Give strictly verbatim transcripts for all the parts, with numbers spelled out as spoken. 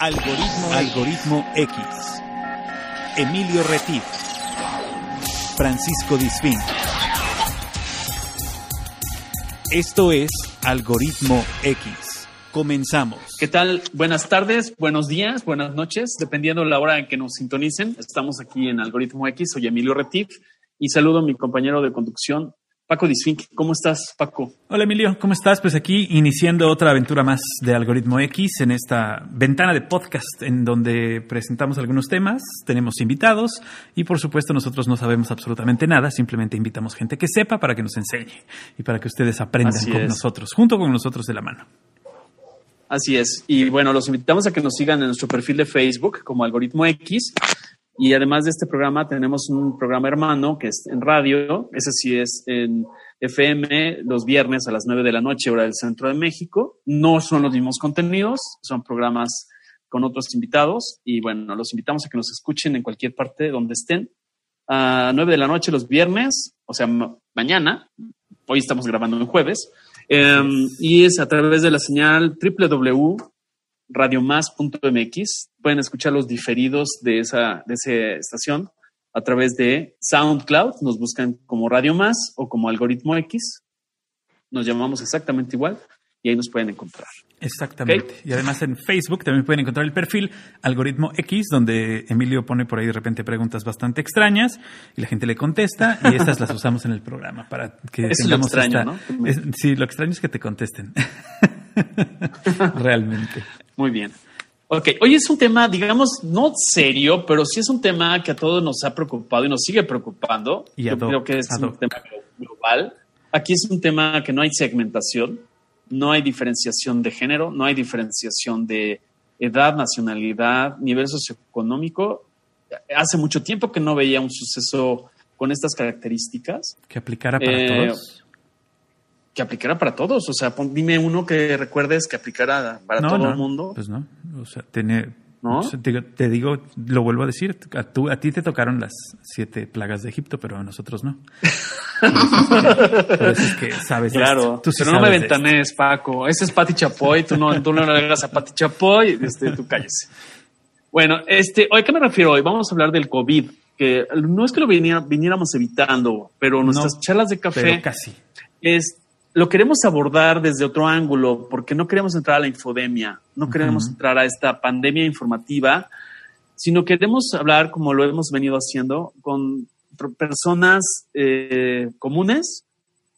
Algoritmo, Algoritmo X. Emilio Retif. Francisco Disfín. Esto es Algoritmo X. Comenzamos. ¿Qué tal? Buenas tardes, buenos días, buenas noches, dependiendo de la hora en que nos sintonicen. Estamos aquí en Algoritmo X. Soy Emilio Retif y saludo a mi compañero de conducción, Paco Disfink. ¿Cómo estás, Paco? Hola, Emilio. ¿Cómo estás? Pues aquí iniciando otra aventura más de Algoritmo X en esta ventana de podcast en donde presentamos algunos temas, tenemos invitados y, por supuesto, nosotros no sabemos absolutamente nada. Simplemente invitamos gente que sepa para que nos enseñe y para que ustedes aprendan Así con es. nosotros, junto con nosotros de la mano. Así es. Y, bueno, los invitamos a que nos sigan en nuestro perfil de Facebook como Algoritmo X. Y además de este programa, tenemos un programa hermano que es en radio. Ese sí es en F M los viernes a las nueve de la noche, hora del centro de México. No son los mismos contenidos, son programas con otros invitados. Y bueno, los invitamos a que nos escuchen en cualquier parte donde estén. A nueve de la noche los viernes, o sea, mañana. Hoy estamos grabando en jueves. Eh, y es a través de la señal doble u doble u doble u punto radio más punto m x. Pueden escuchar los diferidos de esa, de esa estación a través de SoundCloud. Nos buscan como Radio Más o como Algoritmo X. Nos llamamos exactamente igual y ahí nos pueden encontrar. Exactamente. ¿Okay? Y además en Facebook también pueden encontrar el perfil Algoritmo X, donde Emilio pone por ahí de repente preguntas bastante extrañas y la gente le contesta y estas las usamos en el programa para que Eso tengamos lo extraño, esta... ¿no? Es, sí, lo extraño es que te contesten. Realmente. Muy bien. Ok, hoy es un tema, digamos, no serio, pero sí es un tema que a todos nos ha preocupado y nos sigue preocupando. Y Yo doc, creo que es un doc. tema global. Aquí es un tema que no hay segmentación, no hay diferenciación de género, no hay diferenciación de edad, nacionalidad, nivel socioeconómico. Hace mucho tiempo que no veía un suceso con estas características. Que aplicara para eh, todos. Que aplicara para todos, o sea, pon, dime uno que recuerdes que aplicara para no, todo no, el mundo. Pues no, o sea, tiene, ¿no? te, te digo, lo vuelvo a decir, a, tú, a ti te tocaron las siete plagas de Egipto, pero a nosotros no. Por eso es que sabes. Claro, tú sí pero sabes no me ventanees, Paco. Ese es Pati Chapoy, tú no, tú no le agregas a Pati Chapoy, este, tú cállese. Bueno, este, ¿a qué me refiero hoy? Vamos a hablar del COVID, que no es que lo viniera, viniéramos evitando, pero nuestras no, charlas de café pero casi es Lo queremos abordar desde otro ángulo porque no queremos entrar a la infodemia, no queremos uh-huh. entrar a esta pandemia informativa, sino queremos hablar, como lo hemos venido haciendo, con personas eh, comunes,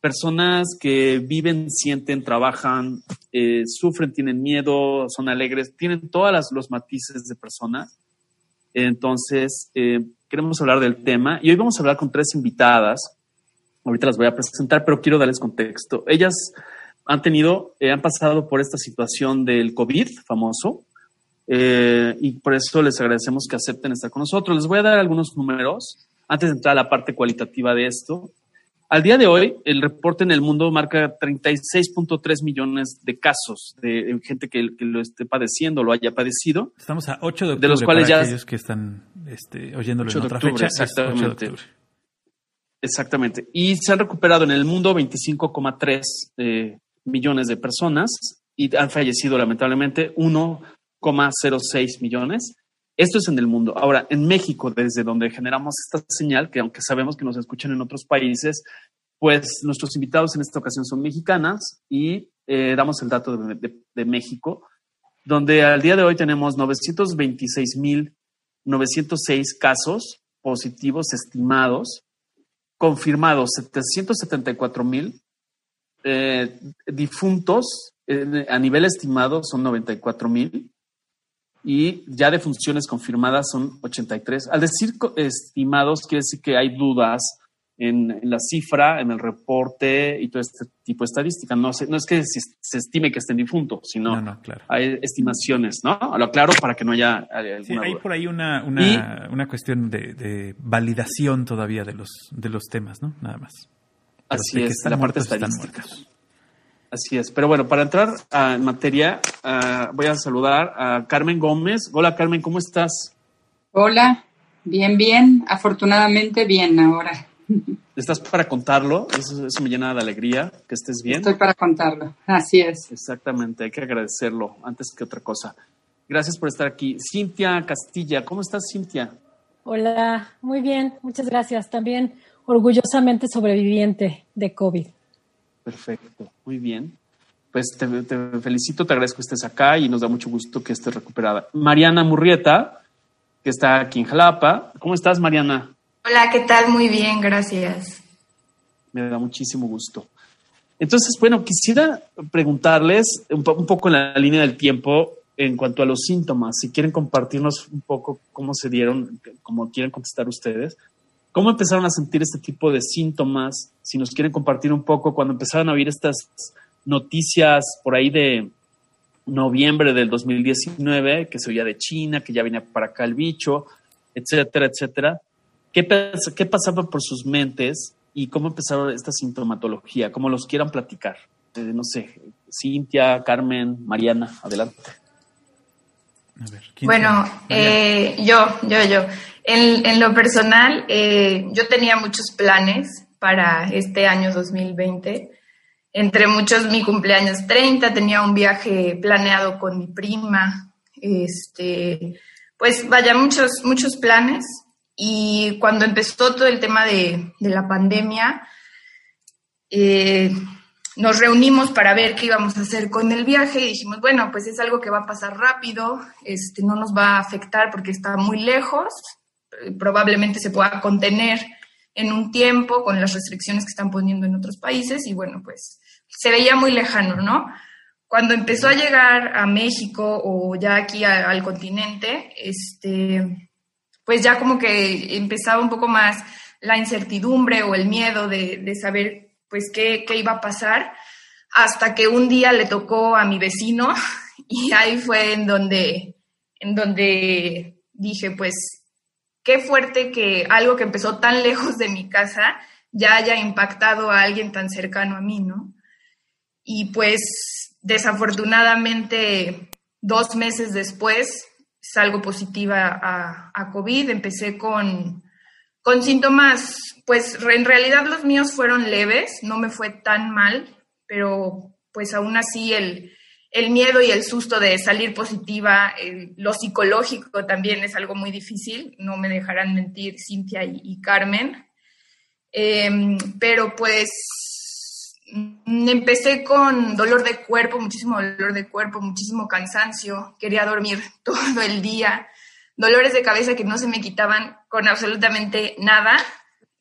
personas que viven, sienten, trabajan, eh, sufren, tienen miedo, son alegres, tienen todos los matices de personas. Entonces, eh, queremos hablar del tema y hoy vamos a hablar con tres invitadas. Ahorita las voy a presentar, pero quiero darles contexto. Ellas han tenido, eh, han pasado por esta situación del COVID famoso eh, y por eso les agradecemos que acepten estar con nosotros. Les voy a dar algunos números antes de entrar a la parte cualitativa de esto. Al día de hoy, el reporte en el mundo marca treinta y seis punto tres millones de casos de gente que, que lo esté padeciendo, lo haya padecido. Estamos a ocho de octubre, de los cuales para ya aquellos que están este, oyéndolo en otra octubre, fecha. Exactamente. ocho de octubre. Exactamente. Y se han recuperado en el mundo veinticinco coma tres eh, millones de personas y han fallecido lamentablemente uno coma cero seis millones. Esto es en el mundo. Ahora, en México, desde donde generamos esta señal, que aunque sabemos que nos escuchan en otros países, pues nuestros invitados en esta ocasión son mexicanas y eh, damos el dato de, de, de México, donde al día de hoy tenemos novecientos veintiséis mil novecientos seis casos positivos estimados. Confirmados setecientos setenta y cuatro mil, eh, difuntos eh, a nivel estimado son noventa y cuatro mil y ya defunciones confirmadas son ochenta y tres. Al decir estimados quiere decir que hay dudas en, en la cifra, en el reporte y todo este tipo de estadística. No, se, no es que se, se estime que estén difuntos, sino no, no, claro. hay estimaciones, ¿no? Lo aclaro para que no haya alguna sí, hay duda. Por ahí una, una, una cuestión de, de validación todavía de los, de los temas, ¿no? Nada más. Pero así es, la parte estadística. Así es. Pero bueno, para entrar uh, en materia, uh, voy a saludar a Carmen Gómez. Hola, Carmen, ¿cómo estás? Hola, bien, bien. Afortunadamente bien ahora. ¿Estás para contarlo? Eso, eso me llena de alegría, que estés bien. Estoy para contarlo, así es. Exactamente, hay que agradecerlo antes que otra cosa. Gracias por estar aquí. Cintia Castilla, ¿cómo estás, Cintia? Hola, muy bien, muchas gracias. También orgullosamente sobreviviente de COVID. Perfecto, muy bien. Pues te, te felicito, te agradezco que estés acá y nos da mucho gusto que estés recuperada. Mariana Murrieta, que está aquí en Jalapa. ¿Cómo estás, Mariana? Hola, ¿qué tal? Muy bien, gracias. Me da muchísimo gusto. Entonces, bueno, quisiera preguntarles un, po- un poco en la línea del tiempo en cuanto a los síntomas. Si quieren compartirnos un poco cómo se dieron, cómo quieren contestar ustedes. ¿Cómo empezaron a sentir este tipo de síntomas? Si nos quieren compartir un poco, cuando empezaron a oír estas noticias por ahí de noviembre del dos mil diecinueve, que se oía de China, que ya venía para acá el bicho, etcétera, etcétera. ¿Qué, pens- qué pasaba por sus mentes y cómo empezaron esta sintomatología? Como los quieran platicar. Eh, no sé, Cintia, Carmen, Mariana, adelante. A ver, bueno, eh, yo, yo, yo. En, en lo personal, eh, yo tenía muchos planes para este año dos mil veinte. Entre muchos, mi cumpleaños treinta, tenía un viaje planeado con mi prima. Este, pues vaya, muchos, muchos planes. Y cuando empezó todo el tema de, de la pandemia, eh, nos reunimos para ver qué íbamos a hacer con el viaje y dijimos, bueno, pues es algo que va a pasar rápido, este, no nos va a afectar porque está muy lejos, probablemente se pueda contener en un tiempo con las restricciones que están poniendo en otros países y bueno, pues se veía muy lejano, ¿no? Cuando empezó a llegar a México o ya aquí a, al continente, este... pues ya como que empezaba un poco más la incertidumbre o el miedo de, de saber pues qué, qué iba a pasar, hasta que un día le tocó a mi vecino y ahí fue en donde, en donde dije pues qué fuerte que algo que empezó tan lejos de mi casa ya haya impactado a alguien tan cercano a mí, ¿no? Y pues desafortunadamente dos meses después salgo positiva a, a COVID, empecé con, con síntomas, pues en realidad los míos fueron leves, no me fue tan mal, pero pues aún así el, el miedo y el susto de salir positiva, eh, lo psicológico también es algo muy difícil, no me dejarán mentir Cintia y, y Carmen, eh, pero pues empecé con dolor de cuerpo, muchísimo dolor de cuerpo, muchísimo cansancio, quería dormir todo el día, dolores de cabeza que no se me quitaban con absolutamente nada,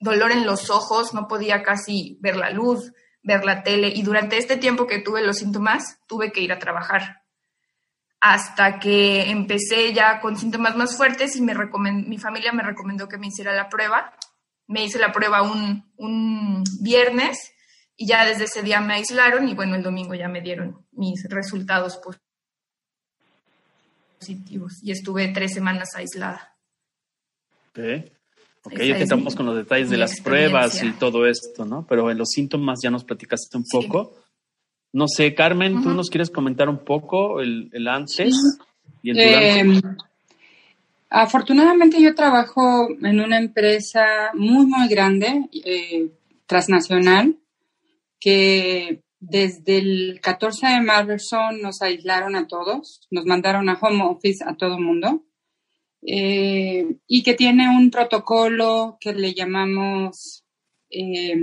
dolor en los ojos, no podía casi ver la luz, ver la tele, y durante este tiempo que tuve los síntomas, tuve que ir a trabajar, hasta que empecé ya con síntomas más fuertes y me recomend- mi familia me recomendó que me hiciera la prueba, me hice la prueba un, un viernes, y ya desde ese día me aislaron y bueno, el domingo ya me dieron mis resultados positivos y estuve tres semanas aislada. Ok, okay, ya estamos con los detalles de las pruebas y todo esto, ¿no? Pero en los síntomas ya nos platicaste un poco. Sí. No sé, Carmen, uh-huh. ¿tú nos quieres comentar un poco el, el antes uh-huh. y el durante? Eh, afortunadamente yo trabajo en una empresa muy, muy grande, eh, transnacional, que desde el catorce de marzo nos aislaron a todos, nos mandaron a home office a todo mundo, eh, y que tiene un protocolo que le llamamos eh,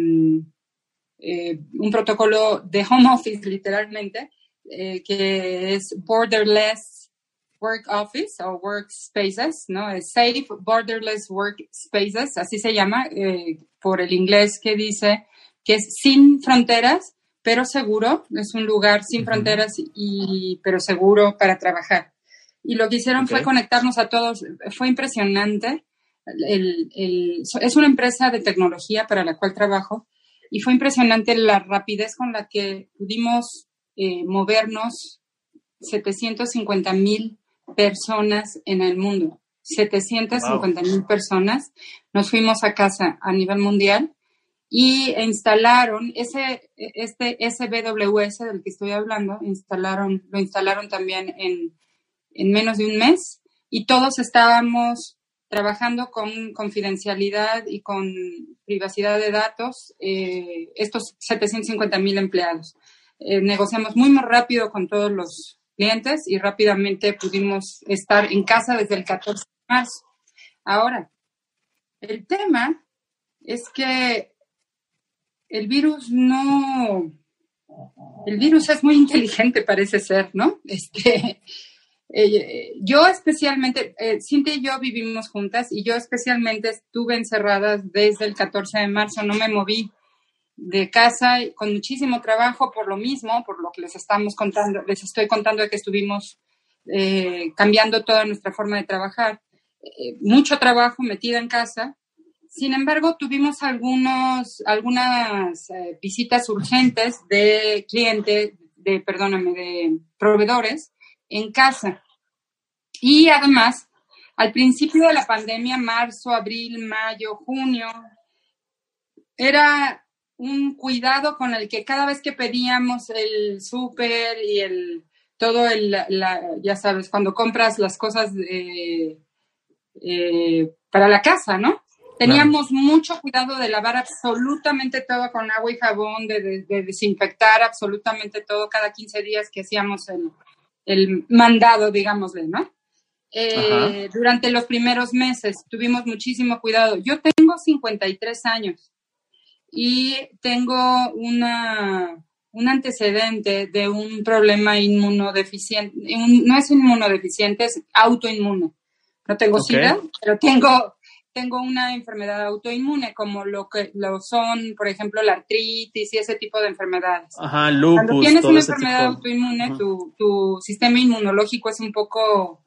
eh, un protocolo de home office literalmente, eh, que es borderless work office o workspaces, ¿no? Es safe borderless workspaces, así se llama, eh, por el inglés que dice que es sin fronteras, pero seguro, es un lugar sin uh-huh. fronteras, y pero seguro para trabajar. Y lo que hicieron okay. fue conectarnos a todos, fue impresionante. El, el, es una empresa de tecnología para la cual trabajo, y fue impresionante la rapidez con la que pudimos eh, movernos setecientos cincuenta mil personas en el mundo. setecientos cincuenta mil wow. personas. Nos fuimos a casa a nivel mundial, y instalaron ese este S B W S del que estoy hablando, instalaron lo instalaron también en, en menos de un mes, y todos estábamos trabajando con confidencialidad y con privacidad de datos, eh, estos setecientos cincuenta mil empleados. Eh, negociamos muy, muy rápido con todos los clientes y rápidamente pudimos estar en casa desde el catorce de marzo. Ahora, el tema es que el virus no... El virus es muy inteligente, parece ser, ¿no? Este, eh, yo especialmente, eh, Cintia y yo vivimos juntas y yo especialmente estuve encerrada desde el catorce de marzo, no me moví de casa con muchísimo trabajo por lo mismo, por lo que les estamos contando, les estoy contando de que estuvimos eh, cambiando toda nuestra forma de trabajar, eh, mucho trabajo metida en casa. Sin embargo, tuvimos algunos, algunas eh, visitas urgentes de clientes, de, perdóname, de proveedores en casa. Y además, al principio de la pandemia, marzo, abril, mayo, junio, era un cuidado con el que cada vez que pedíamos el súper y el todo el, la, ya sabes, cuando compras las cosas eh, eh, para la casa, ¿no? Teníamos claro. mucho cuidado de lavar absolutamente todo con agua y jabón, de, de, de desinfectar absolutamente todo cada quince días que hacíamos el, el mandado, digámosle, ¿no? Eh, durante los primeros meses tuvimos muchísimo cuidado. Yo tengo cincuenta y tres años y tengo una, un antecedente de un problema inmunodeficiente. No es inmunodeficiente, es autoinmune. No tengo okay. SIDA, pero tengo... tengo una enfermedad autoinmune, como lo que lo son, por ejemplo, la artritis y ese tipo de enfermedades. Ajá, lupus, cuando tienes una enfermedad tipo. autoinmune, tu, tu sistema inmunológico es un poco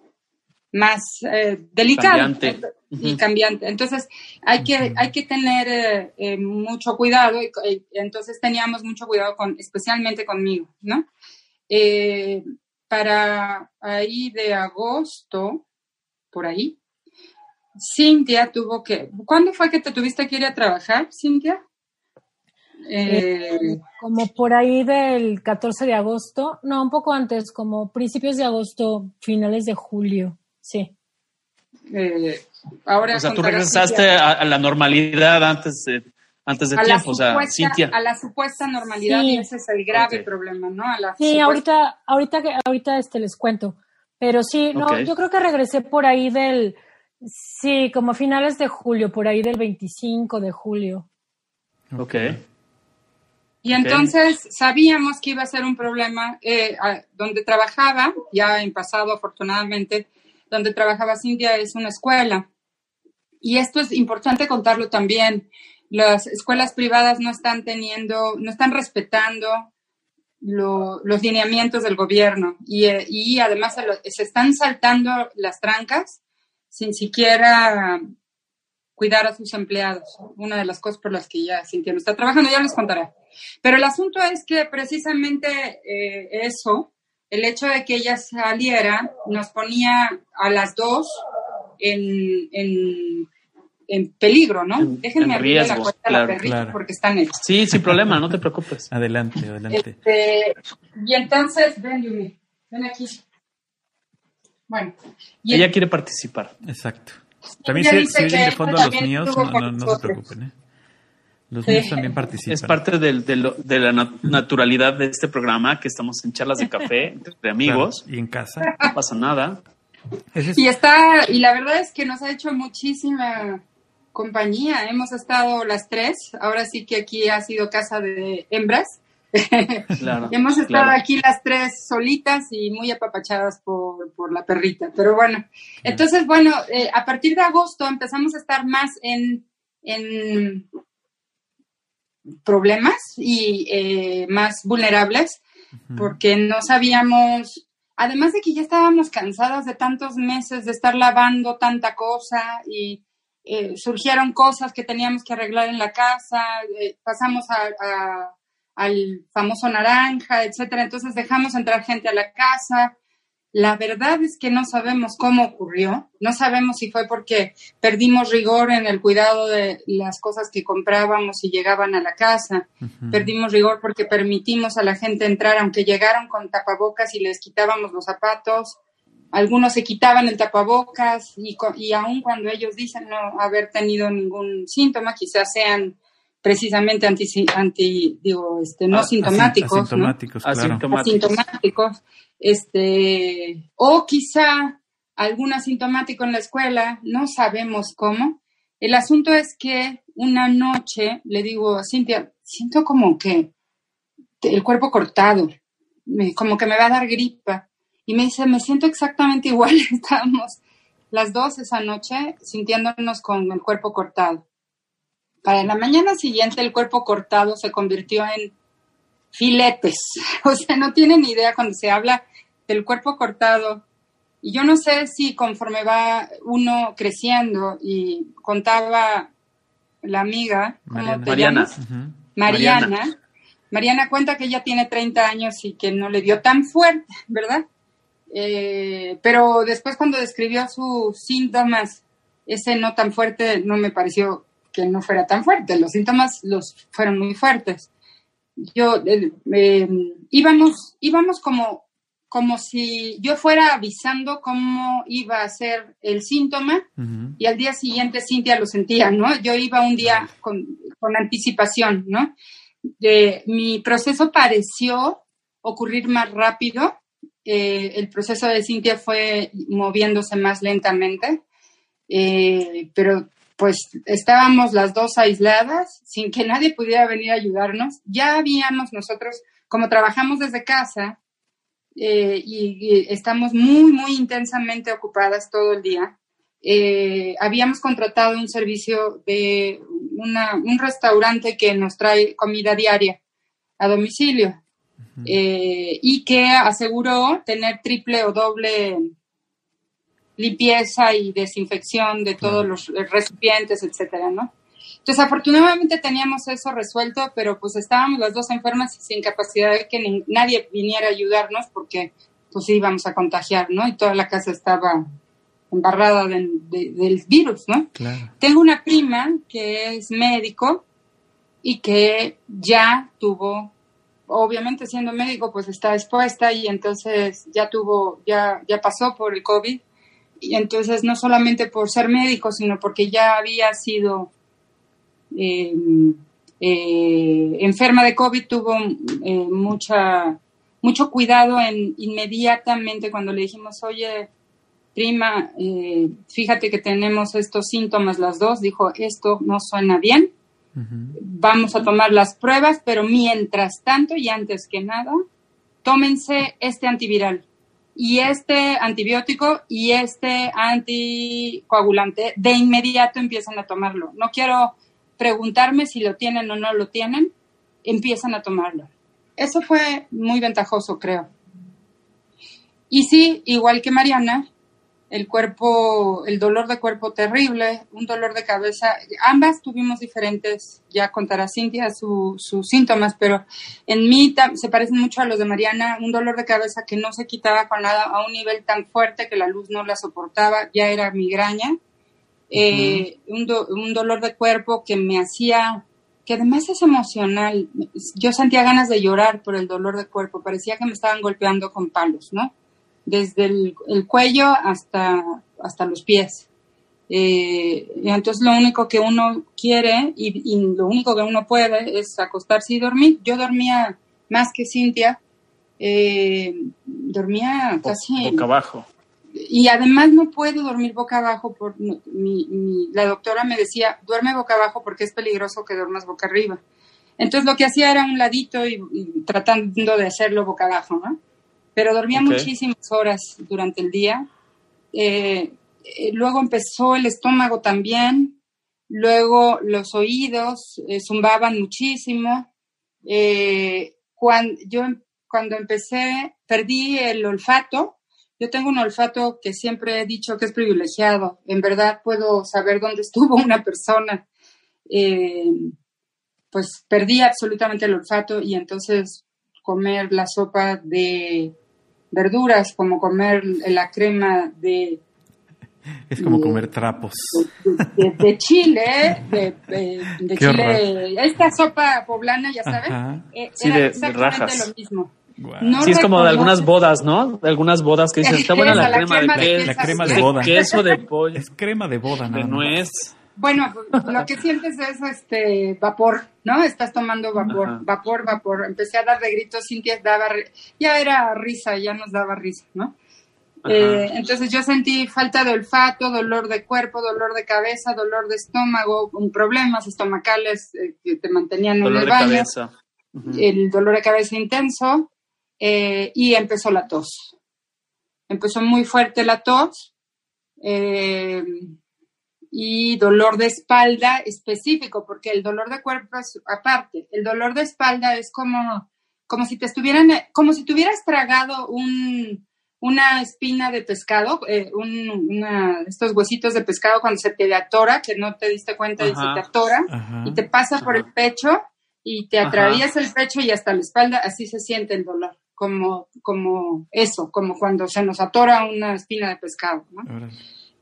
más eh, delicado cambiante. y uh-huh. cambiante. Entonces, hay que, uh-huh. hay que tener eh, eh, mucho cuidado. Y, eh, entonces, teníamos mucho cuidado, con, especialmente conmigo, ¿no? Eh, para ahí de agosto, por ahí, Cintia tuvo que... ¿Cuándo fue que te tuviste que ir a trabajar, Cintia? Eh, eh, como por ahí del catorce de agosto. No, un poco antes, como principios de agosto, finales de julio. Sí. Eh, ahora o sea, tú regresaste a, a la normalidad antes de, antes de tiempo. Supuesta, o sea, Cintia. A la supuesta normalidad, sí. Y ese es el grave okay. problema, ¿no? A la sí, supuesta... ahorita, ahorita, ahorita este les cuento. Pero sí, no, okay. yo creo que regresé por ahí del... Sí, como finales de julio, por ahí del veinticinco de julio. Ok. Y entonces okay. sabíamos que iba a ser un problema eh, a, donde trabajaba, ya en pasado afortunadamente, donde trabajaba Cintia es una escuela. Y esto es importante contarlo también. Las escuelas privadas no están teniendo, no están respetando lo, los lineamientos del gobierno y, eh, y además se, lo, se están saltando las trancas sin siquiera cuidar a sus empleados. Una de las cosas por las que ya Cintia no está trabajando, ya les contaré. Pero el asunto es que precisamente eh, eso, el hecho de que ella saliera, nos ponía a las dos en, en, en peligro, ¿no? En, Déjenme en riesgo, abrir la cuenta claro, a la perrita claro. porque están hechos. Sí, sin problema, no te preocupes. Adelante, adelante. Este, y entonces, ven, Yumi, ven aquí. Bueno, y ella el, quiere participar. Exacto. También se si, si oyen de fondo a los niños, no, no, no se preocupen. ¿eh? Los sí. niños también participan. Es parte del, del, de la nat- naturalidad de este programa, que estamos en charlas de café, de amigos. Claro. Y en casa. No pasa nada. Es y, está, y la verdad es que nos ha hecho muchísima compañía. Hemos estado las tres. Ahora sí que aquí ha sido casa de hembras. Claro, hemos estado claro. aquí las tres solitas y muy apapachadas por, por la perrita, pero bueno, claro. entonces bueno, eh, a partir de agosto empezamos a estar más en, en problemas y eh, más vulnerables uh-huh. porque no sabíamos, además de que ya estábamos cansadas de tantos meses de estar lavando tanta cosa y eh, surgieron cosas que teníamos que arreglar en la casa, eh, pasamos a, a al famoso naranja, etcétera. Entonces dejamos entrar gente a la casa. La verdad es que no sabemos cómo ocurrió. No sabemos si fue porque perdimos rigor en el cuidado de las cosas que comprábamos y llegaban a la casa. Uh-huh. Perdimos rigor porque permitimos a la gente entrar, aunque llegaron con tapabocas y les quitábamos los zapatos. Algunos se quitaban el tapabocas y, y aun cuando ellos dicen no haber tenido ningún síntoma, quizás sean precisamente anti, anti digo, este, no ah, sintomáticos, asintomáticos, ¿no? Claro. Asintomáticos. asintomáticos, este, o quizá algún asintomático en la escuela, no sabemos cómo. El asunto es que una noche le digo a Cintia, siento como que el cuerpo cortado, me, como que me va a dar gripa. Y me dice, me siento exactamente igual. Estábamos las dos esa noche sintiéndonos con el cuerpo cortado. Para la mañana siguiente el cuerpo cortado se convirtió en filetes. O sea, no tienen idea cuando se habla del cuerpo cortado. Y yo no sé si conforme va uno creciendo, y contaba la amiga, Mariana. Mariana. Uh-huh. Mariana, Mariana, Mariana cuenta que ella tiene treinta años y que no le dio tan fuerte, ¿verdad? Eh, pero después cuando describió sus síntomas, ese no tan fuerte no me pareció que no fuera tan fuerte. Los síntomas los fueron muy fuertes. Yo eh, eh, íbamos, íbamos como... como si yo fuera avisando cómo iba a ser el síntoma, uh-huh, y al día siguiente Cintia lo sentía, ¿no? Yo iba un día con, con anticipación, ¿no? De, mi proceso pareció ocurrir más rápido, eh, el proceso de Cintia fue moviéndose más lentamente, eh, pero pues estábamos las dos aisladas, sin que nadie pudiera venir a ayudarnos. Ya habíamos nosotros, como trabajamos desde casa, Eh, y, y estamos muy, muy intensamente ocupadas todo el día. Eh, habíamos contratado un servicio de una, un restaurante que nos trae comida diaria a domicilio, uh-huh, eh, y que aseguró tener triple o doble limpieza y desinfección de todos, uh-huh, los recipientes, etcétera, ¿no? Entonces, afortunadamente teníamos eso resuelto, pero pues estábamos las dos enfermas y sin capacidad de que ni, nadie viniera a ayudarnos porque pues íbamos a contagiar, ¿no? Y toda la casa estaba embarrada de, de, del virus, ¿no? Claro. Tengo una prima que es médico y que ya tuvo, obviamente siendo médico, pues está expuesta y entonces ya tuvo, ya, ya pasó por el COVID. Y entonces no solamente por ser médico, sino porque ya había sido... Eh, eh, enferma de COVID, tuvo eh, mucha mucho cuidado en inmediatamente cuando le dijimos, oye, prima, eh, fíjate que tenemos estos síntomas las dos, dijo, esto no suena bien, uh-huh, vamos a tomar las pruebas, pero mientras tanto y antes que nada, tómense este antiviral y este antibiótico y este anticoagulante, de inmediato empiezan a tomarlo, no quiero preguntarme si lo tienen o no lo tienen, empiezan a tomarlo. Eso fue muy ventajoso, creo. Y sí, igual que Mariana, el cuerpo, el dolor de cuerpo terrible, un dolor de cabeza, ambas tuvimos diferentes, ya contará Cintia su, sus síntomas, pero en mí se parecen mucho a los de Mariana, un dolor de cabeza que no se quitaba con nada, a un nivel tan fuerte que la luz no la soportaba, ya era migraña. Eh, uh-huh. un, do, un dolor de cuerpo que me hacía, que además es emocional, yo sentía ganas de llorar por el dolor de cuerpo, parecía que me estaban golpeando con palos, ¿no? Desde el, el cuello hasta, hasta los pies, eh, y entonces lo único que uno quiere y, y lo único que uno puede es acostarse y dormir. Yo dormía más que Cintia, eh, dormía casi boca abajo. Y además no puedo dormir boca abajo, por, mi, mi, la doctora me decía, duerme boca abajo porque es peligroso que duermas boca arriba. Entonces lo que hacía era un ladito y, y tratando de hacerlo boca abajo, ¿no? Pero dormía okay. muchísimas horas durante el día. Eh, eh, luego empezó el estómago también, luego los oídos eh, zumbaban muchísimo. Eh, cuando, yo, cuando empecé, perdí el olfato. Yo tengo un olfato que siempre he dicho que es privilegiado. En verdad puedo saber dónde estuvo una persona. Eh, pues perdí absolutamente el olfato y entonces comer la sopa de verduras, como comer la crema de... Es como de, comer trapos. De, de, de chile, de, de, de chile. Esta sopa poblana, ya sabes, eh, sí, era de, exactamente de rajas. Lo mismo. Wow. No sí, es como de algunas bodas, ¿no? De algunas bodas que dicen, está buena la, la crema, crema de, de queso. La crema de boda. Queso de pollo. Es crema de boda, ¿no? De nuez. Bueno, lo que sientes es este vapor, ¿no? Estás tomando vapor, Ajá. vapor, vapor. Empecé a dar de gritos, Cintia daba, ya era risa, ya nos daba risa, ¿no? Eh, entonces yo sentí falta de olfato, dolor de cuerpo, dolor de cabeza, dolor de estómago, con problemas estomacales eh, que te mantenían dolor en el baño. El dolor de cabeza intenso eh, y empezó la tos. Empezó muy fuerte la tos. Eh, y dolor de espalda específico, porque el dolor de cuerpo es aparte. El dolor de espalda es como, como si te estuvieran, como si tuvieras tragado un, una espina de pescado, eh, un, una, estos huesitos de pescado cuando se te atora, que no te diste cuenta y se te atora, ajá, y te pasa ajá. por el pecho y te atraviesa el pecho y hasta la espalda, así se siente el dolor, como, como eso, como cuando se nos atora una espina de pescado, ¿no?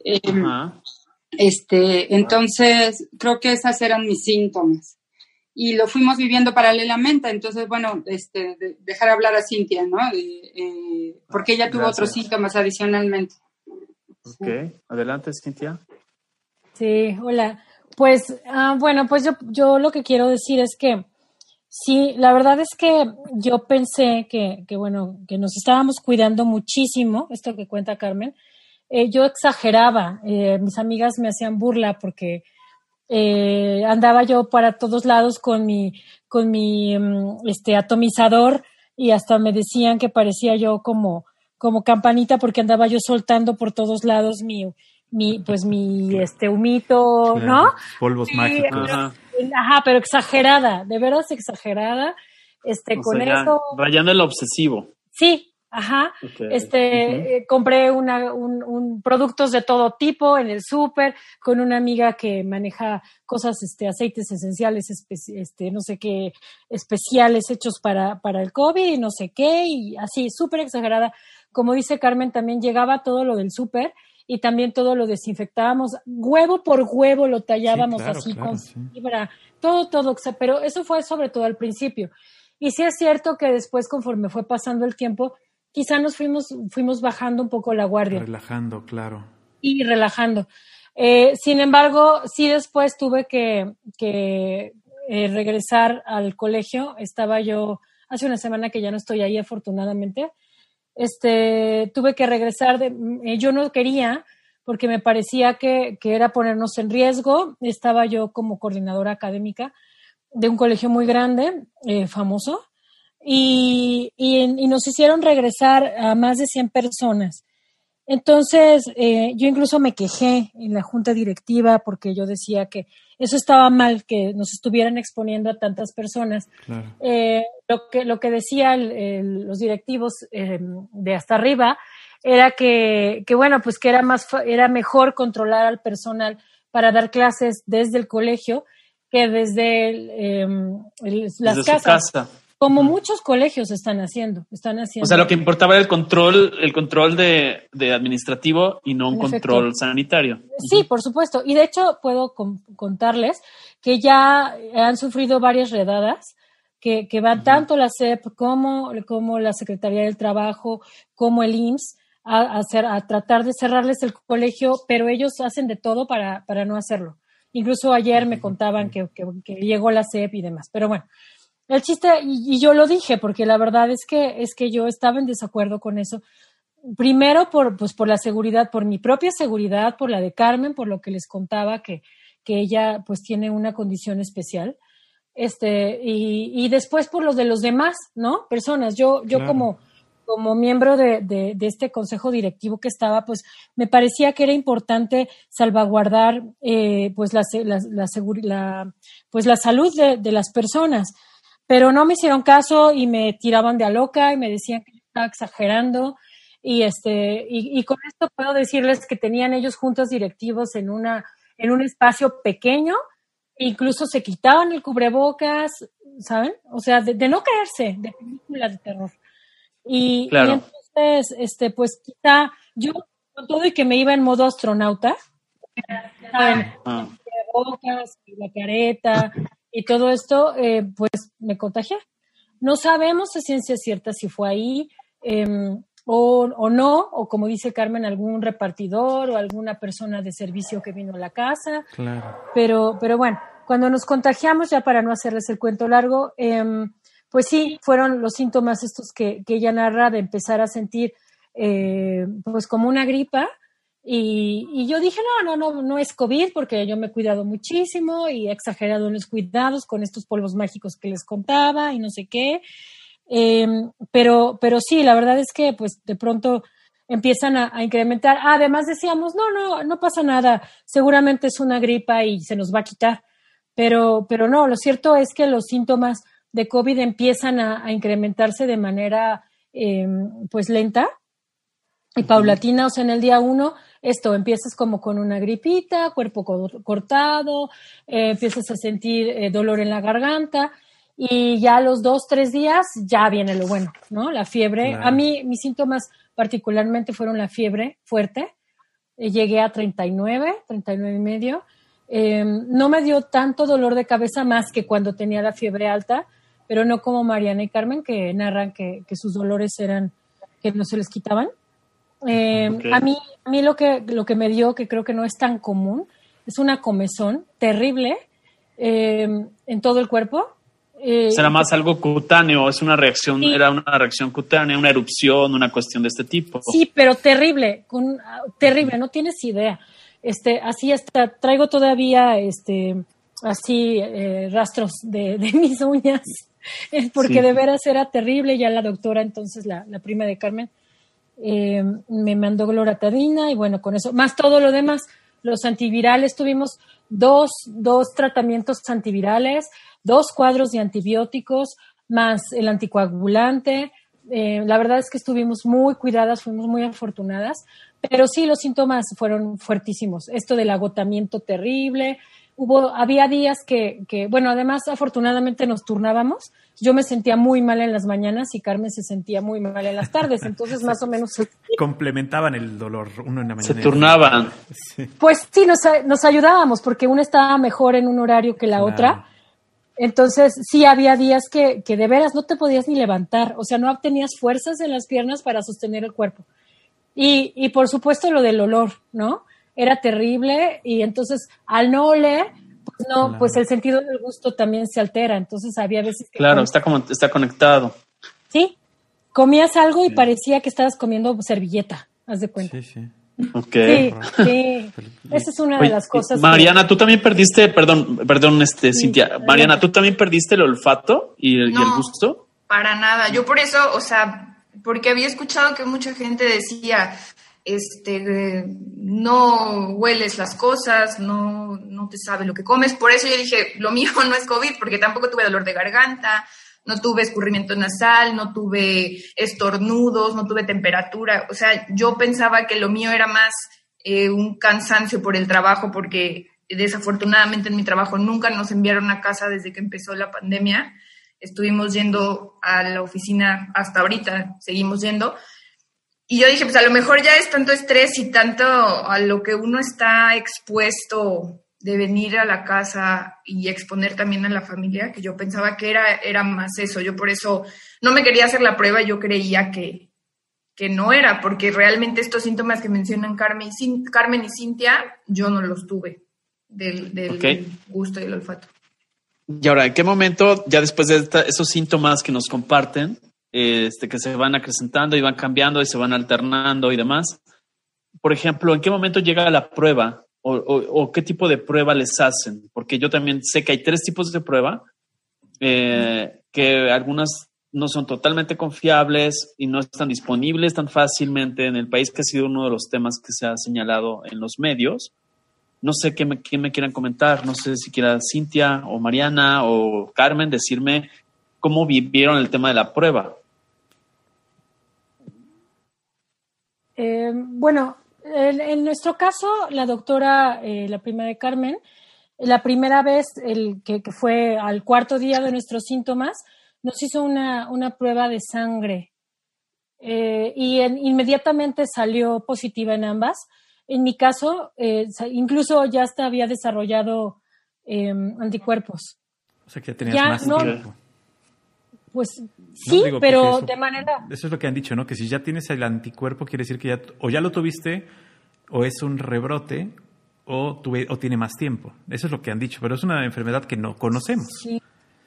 Eh, ajá. Este, entonces creo que esas eran mis síntomas y lo fuimos viviendo paralelamente. Entonces, bueno, este, de dejar hablar a Cintia, ¿no? Eh, eh, porque ella tuvo Gracias. otros síntomas adicionalmente. Ok, sí. Adelante, Cintia. Sí, hola. Pues, uh, bueno, pues yo, yo lo que quiero decir es que sí, la verdad es que yo pensé que, que bueno, que nos estábamos cuidando muchísimo, esto que cuenta Carmen. Eh, yo exageraba, eh, mis amigas me hacían burla porque eh, andaba yo para todos lados con mi, con mi este atomizador y hasta me decían que parecía yo como, como campanita porque andaba yo soltando por todos lados mi, mi, pues mi este humito, claro, ¿no? Polvos y, mágicos. Ajá. Ajá, pero exagerada, de veras exagerada, este, o con sea, eso. Rayando el obsesivo. Sí. Ajá, okay. este, uh-huh. eh, compré una, un, un, productos de todo tipo en el súper con una amiga que maneja cosas, este, aceites esenciales, espe- este, no sé qué, especiales hechos para, para el COVID y no sé qué, y así, súper exagerada. Como dice Carmen, también llegaba todo lo del súper y también todo lo desinfectábamos, huevo por huevo lo tallábamos, sí, claro, así, claro, con sí. fibra, todo, todo, pero eso fue sobre todo al principio. Y sí es cierto que después, conforme fue pasando el tiempo, quizá nos fuimos fuimos bajando un poco la guardia. Relajando, claro. Y relajando. Eh, sin embargo, sí después tuve que, que eh, regresar al colegio. Estaba yo, hace una semana que ya no estoy ahí, afortunadamente. Este, tuve que regresar. De, eh, yo no quería, porque me parecía que, que era ponernos en riesgo. Estaba yo como coordinadora académica de un colegio muy grande, eh, famoso. Y, y, y nos hicieron regresar a más de cien personas. Entonces, eh, yo incluso me quejé en la junta directiva porque yo decía que eso estaba mal, que nos estuvieran exponiendo a tantas personas. Claro. Eh, lo que, lo que decían los directivos eh, de hasta arriba era que, que bueno, pues que era más, era mejor controlar al personal para dar clases desde el colegio que desde el, eh, el, las desde casas. Su casa. Como muchos colegios están haciendo, están haciendo. O sea, lo que importaba era el control, el control de, de administrativo y no un control sanitario. Sí, por supuesto. Y de hecho puedo con, contarles que ya han sufrido varias redadas que, que van uh-huh. tanto la S E P como, como la Secretaría del Trabajo, como el I M S S a, a, hacer, a tratar de cerrarles el colegio, pero ellos hacen de todo para, para no hacerlo. Incluso ayer me contaban que, que, que llegó la S E P y demás, pero bueno. El chiste, y, y yo lo dije, porque la verdad es que, es que yo estaba en desacuerdo con eso. Primero por, pues por la seguridad, por mi propia seguridad, por la de Carmen, por lo que les contaba que, que ella pues tiene una condición especial. Este, y, y después por los de los demás, ¿no? Personas. Yo, yo claro. como, como miembro de, de, de este consejo directivo que estaba, pues me parecía que era importante salvaguardar, eh, pues la, la, la, segura, la, pues la salud de, de las personas. Pero no me hicieron caso y me tiraban de a loca y me decían que estaba exagerando. Y este, y, y con esto puedo decirles que tenían ellos juntas directivos en una, en un espacio pequeño, incluso se quitaban el cubrebocas, ¿saben? O sea, de, de no creerse, de película de terror. Y, claro. y entonces, este, pues quizá yo con todo y que me iba en modo astronauta, ¿saben? Ah. Cubrebocas, la careta. Y todo esto, eh, pues, me contagié. No sabemos a ciencia cierta si fue ahí. Eh, o, o no, o como dice Carmen, algún repartidor o alguna persona de servicio que vino a la casa. Claro. Pero, pero bueno, cuando nos contagiamos, ya para no hacerles el cuento largo, eh, pues sí, fueron los síntomas estos que, que ella narra, de empezar a sentir eh, pues como una gripa. Y, y yo dije, no, no, no, no es COVID, porque yo me he cuidado muchísimo y he exagerado en los cuidados con estos polvos mágicos que les contaba y no sé qué. Eh, pero, pero sí, la verdad es que pues de pronto empiezan a, a incrementar. Ah, además decíamos, no, no, no pasa nada, seguramente es una gripa y se nos va a quitar. Pero, pero no, lo cierto es que los síntomas de COVID empiezan a, a incrementarse de manera eh, pues lenta y paulatina. O sea, en el día uno, esto, empiezas como con una gripita, cuerpo co- cortado, eh, empiezas a sentir eh, dolor en la garganta, y ya los dos, tres días ya viene lo bueno, ¿no? La fiebre. Claro. A mí, mis síntomas particularmente fueron la fiebre fuerte. Eh, llegué a treinta y nueve, treinta y nueve y medio. Eh, no me dio tanto dolor de cabeza más que cuando tenía la fiebre alta, pero no como Mariana y Carmen, que narran que, que sus dolores eran, que no se les quitaban. Eh, okay. A mí, a mí lo que, lo que me dio, que creo que no es tan común, es una comezón terrible eh, en todo el cuerpo. Eh, ¿Será más algo cutáneo? ¿Es una reacción? Sí. ¿Era una reacción cutánea, una erupción, una cuestión de este tipo? Sí, pero terrible, con, terrible, no tienes idea. Este, así hasta traigo todavía este, así eh, rastros de, de mis uñas, porque sí, de veras era terrible. Ya la doctora, entonces la, la prima de Carmen, Eh, me mandó gloratadina y bueno, con eso, más todo lo demás, los antivirales, tuvimos dos, dos tratamientos antivirales, dos cuadros de antibióticos, más el anticoagulante. Eh, la verdad es que estuvimos muy cuidadas, fuimos muy afortunadas, pero sí, los síntomas fueron fuertísimos. Esto del agotamiento terrible, hubo, había días que, que, bueno, además afortunadamente nos turnábamos. Yo me sentía muy mal en las mañanas y Carmen se sentía muy mal en las tardes, entonces más o menos complementaban el dolor uno en la mañana. Se turnaban. Sí. Pues sí, nos, nos ayudábamos porque una estaba mejor en un horario que la claro. otra. Entonces, sí había días que, que de veras no te podías ni levantar, o sea, no tenías fuerzas en las piernas para sostener el cuerpo. Y, y por supuesto lo del olor, ¿no? Era terrible y entonces al no oler, pues no, claro. pues el sentido del gusto también se altera. Entonces había veces que... Claro, comías, está, como, está conectado. Sí, comías algo y sí. parecía que estabas comiendo servilleta, haz de cuenta. Sí, sí. Okay. Sí, sí. Esa es una Oye, de las cosas. Mariana, que... tú también perdiste, perdón, perdón, este, sí, Cintia. Mariana, Mariana, ¿tú también perdiste el olfato y el, no, y el gusto? Para nada. Yo por eso, o sea, porque había escuchado que mucha gente decía, este, no hueles las cosas, no, no te sabe lo que comes. Por eso yo dije, lo mío no es COVID, porque tampoco tuve dolor de garganta, no tuve escurrimiento nasal, no tuve estornudos, no tuve temperatura. O sea, yo pensaba que lo mío era más eh, un cansancio por el trabajo, porque desafortunadamente en mi trabajo nunca nos enviaron a casa desde que empezó la pandemia. Estuvimos yendo a la oficina hasta ahorita, seguimos yendo. Y yo dije, pues a lo mejor ya es tanto estrés y tanto a lo que uno está expuesto de venir a la casa y exponer también a la familia, que yo pensaba que era, era más eso. Yo por eso no me quería hacer la prueba, yo creía que, que no era, porque realmente estos síntomas que mencionan Carmen, Sin, Carmen y Cintia, yo no los tuve del, del okay. gusto y el olfato. Y ahora, ¿en qué momento, ya después de esta, esos síntomas que nos comparten, este, que se van acrecentando y van cambiando y se van alternando y demás, por ejemplo, ¿en qué momento llega la prueba? O, o, o qué tipo de prueba les hacen, porque yo también sé que hay tres tipos de prueba, eh, que algunas no son totalmente confiables y no están disponibles tan fácilmente en el país, que ha sido uno de los temas que se ha señalado en los medios. No sé qué me, qué me quieran comentar, no sé si quiera Cintia o Mariana o Carmen decirme cómo vivieron el tema de la prueba. Eh, bueno, En, en nuestro caso, la doctora, eh, la prima de Carmen, la primera vez el que, que fue al cuarto día de nuestros síntomas, nos hizo una, una prueba de sangre eh, y en, inmediatamente salió positiva en ambas. En mi caso, eh, incluso ya hasta había desarrollado eh, anticuerpos. O sea que tenías ya más no, anticuerpos. Pues sí, no, digo, pero eso, de manera... Eso es lo que han dicho, ¿no? Que si ya tienes el anticuerpo, quiere decir que ya o ya lo tuviste, o es un rebrote, o, tuve, o tiene más tiempo. Eso es lo que han dicho, pero es una enfermedad que no conocemos. Sí.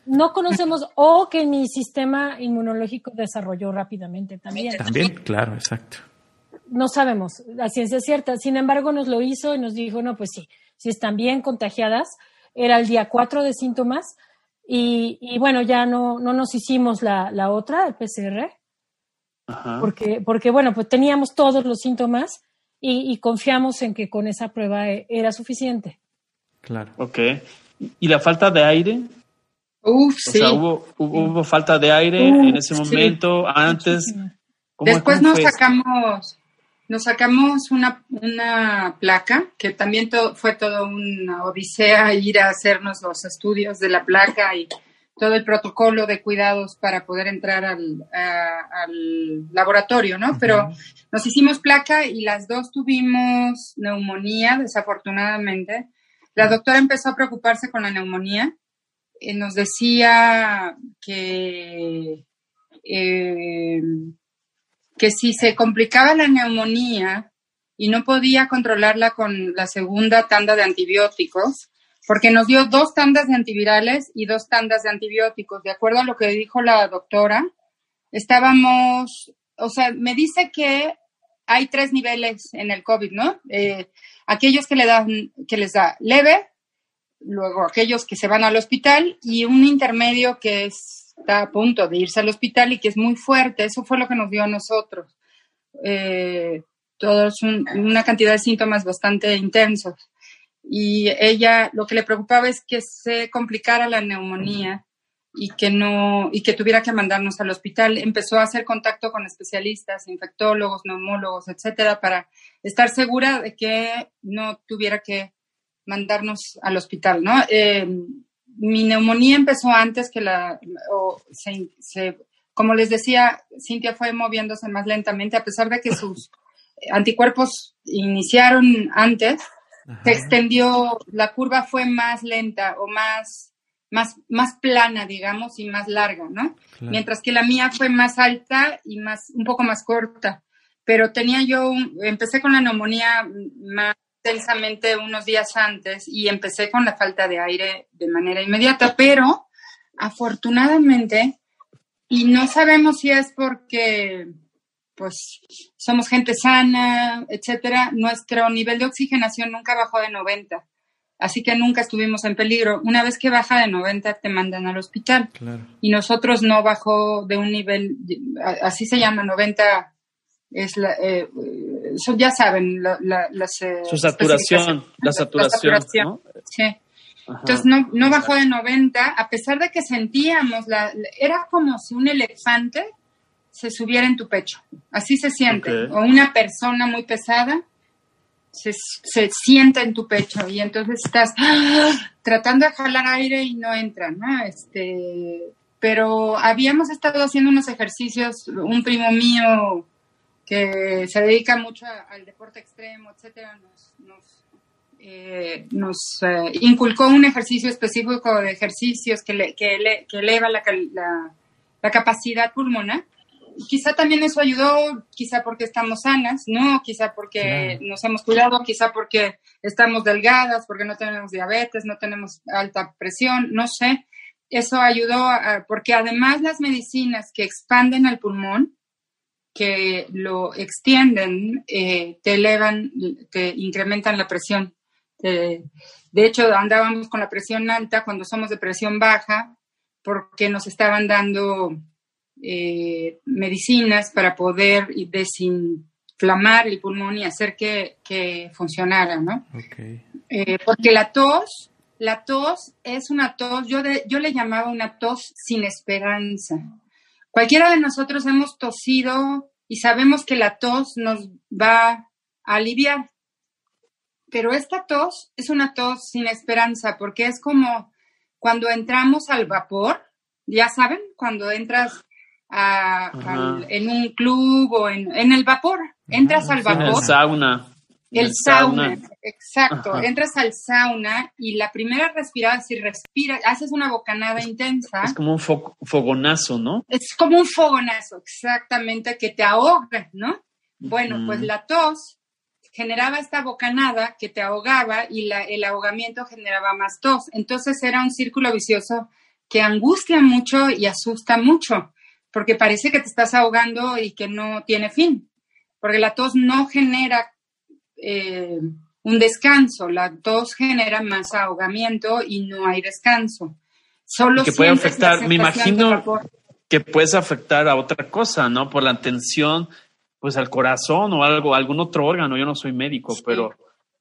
No conocemos o que mi sistema inmunológico desarrolló rápidamente también. También, claro, exacto. No sabemos, la ciencia es cierta. Sin embargo, nos lo hizo y nos dijo, no, pues sí, si están bien contagiadas. Era el día cuatro de síntomas y, y bueno, ya no, no nos hicimos la, la otra, el P C R. Ajá. Porque, porque, bueno, pues teníamos todos los síntomas y, y confiamos en que con esa prueba era suficiente. Claro. Ok. ¿Y la falta de aire? Uf, o sí. Sea, hubo, hubo, hubo falta de aire Uf, en ese momento, sí. Antes. ¿Cómo, Después cómo nos sacamos, nos sacamos una, una placa, que también to, fue toda una odisea ir a hacernos los estudios de la placa y todo el protocolo de cuidados para poder entrar al, a, al laboratorio, ¿no? Uh-huh. Pero nos hicimos placa y las dos tuvimos neumonía, desafortunadamente. La doctora empezó a preocuparse con la neumonía. Nos decía que, eh, que si se complicaba la neumonía y no podía controlarla con la segunda tanda de antibióticos, porque nos dio dos tandas de antivirales y dos tandas de antibióticos. De acuerdo a lo que dijo la doctora, estábamos, o sea, me dice que hay tres niveles en el COVID, ¿no? Eh, aquellos que, le dan, que les da leve, luego aquellos que se van al hospital y un intermedio que está a punto de irse al hospital y que es muy fuerte. Eso fue lo que nos dio a nosotros. Eh, todos un, una cantidad de síntomas bastante intensos. Y ella lo que le preocupaba es que se complicara la neumonía y que, no, y que tuviera que mandarnos al hospital. Empezó a hacer contacto con especialistas, infectólogos, neumólogos, etcétera, para estar segura de que no tuviera que mandarnos al hospital, ¿no? Eh, mi neumonía empezó antes que la... O se, se, como les decía, Cintia fue moviéndose más lentamente, a pesar de que sus anticuerpos iniciaron antes. Ajá. Se extendió, la curva fue más lenta o más, más, más plana, digamos, y más larga, ¿no? Claro. Mientras que la mía fue más alta y más un poco más corta. Pero tenía yo... Un, empecé con la neumonía más intensamente unos días antes y empecé con la falta de aire de manera inmediata, pero afortunadamente, y no sabemos si es porque pues somos gente sana, etcétera, nuestro nivel de oxigenación nunca bajó de noventa, así que nunca estuvimos en peligro. Una vez que baja de noventa te mandan al hospital. Claro. Y nosotros no bajó de un nivel, así se llama, noventa. Es la, eh, son, ya saben, la, la, las... Eh, Su saturación, la saturación, la saturación, ¿no? Sí. Ajá. Entonces no, no bajó de noventa, a pesar de que sentíamos, la, la, era como si un elefante se subiera en tu pecho, así se siente, okay. O una persona muy pesada se, se sienta en tu pecho y entonces estás ¡ah! Tratando de jalar aire y no entra, ¿no? Este, pero habíamos estado haciendo unos ejercicios, un primo mío que se dedica mucho al deporte extremo, etcétera, nos, nos, eh, nos eh, inculcó un ejercicio específico de ejercicios que, le, que, le, que eleva la, la, la capacidad pulmonar. Y quizá también eso ayudó, quizá porque estamos sanas, ¿no? Quizá porque claro. Nos hemos cuidado, quizá porque estamos delgadas, porque no tenemos diabetes, no tenemos alta presión, no sé. Eso ayudó a, porque además las medicinas que expanden al pulmón, que lo extienden, eh, te elevan, te incrementan la presión. Te, de hecho, andábamos con la presión alta cuando somos de presión baja porque nos estaban dando eh, medicinas para poder desinflamar el pulmón y hacer que, que funcionara, ¿no? Okay. Eh, porque la tos, la tos es una tos, yo, de, yo le llamaba una tos sin esperanza. Cualquiera de nosotros hemos tosido y sabemos que la tos nos va a aliviar. Pero esta tos es una tos sin esperanza, porque es como cuando entramos al vapor, ya saben, cuando entras a, al, en un club o en, en el vapor, entras Ajá, al vapor. En el sauna. El, el sauna. sauna, exacto. Ajá. Entras al sauna y la primera respirada, si respiras, haces una bocanada es, intensa. Es como un fo- fogonazo, ¿no? Es como un fogonazo, exactamente, que te ahoga, ¿no? Bueno, mm. pues la tos generaba esta bocanada que te ahogaba y la, el ahogamiento generaba más tos. Entonces era un círculo vicioso que angustia mucho y asusta mucho, porque parece que te estás ahogando y que no tiene fin, porque la tos no genera Eh, un descanso, la tos genera más ahogamiento y no hay descanso. Solo que puede afectar, me imagino que puedes afectar a otra cosa, ¿no? Por la tensión, pues al corazón o algo, algún otro órgano. Yo no soy médico, sí, pero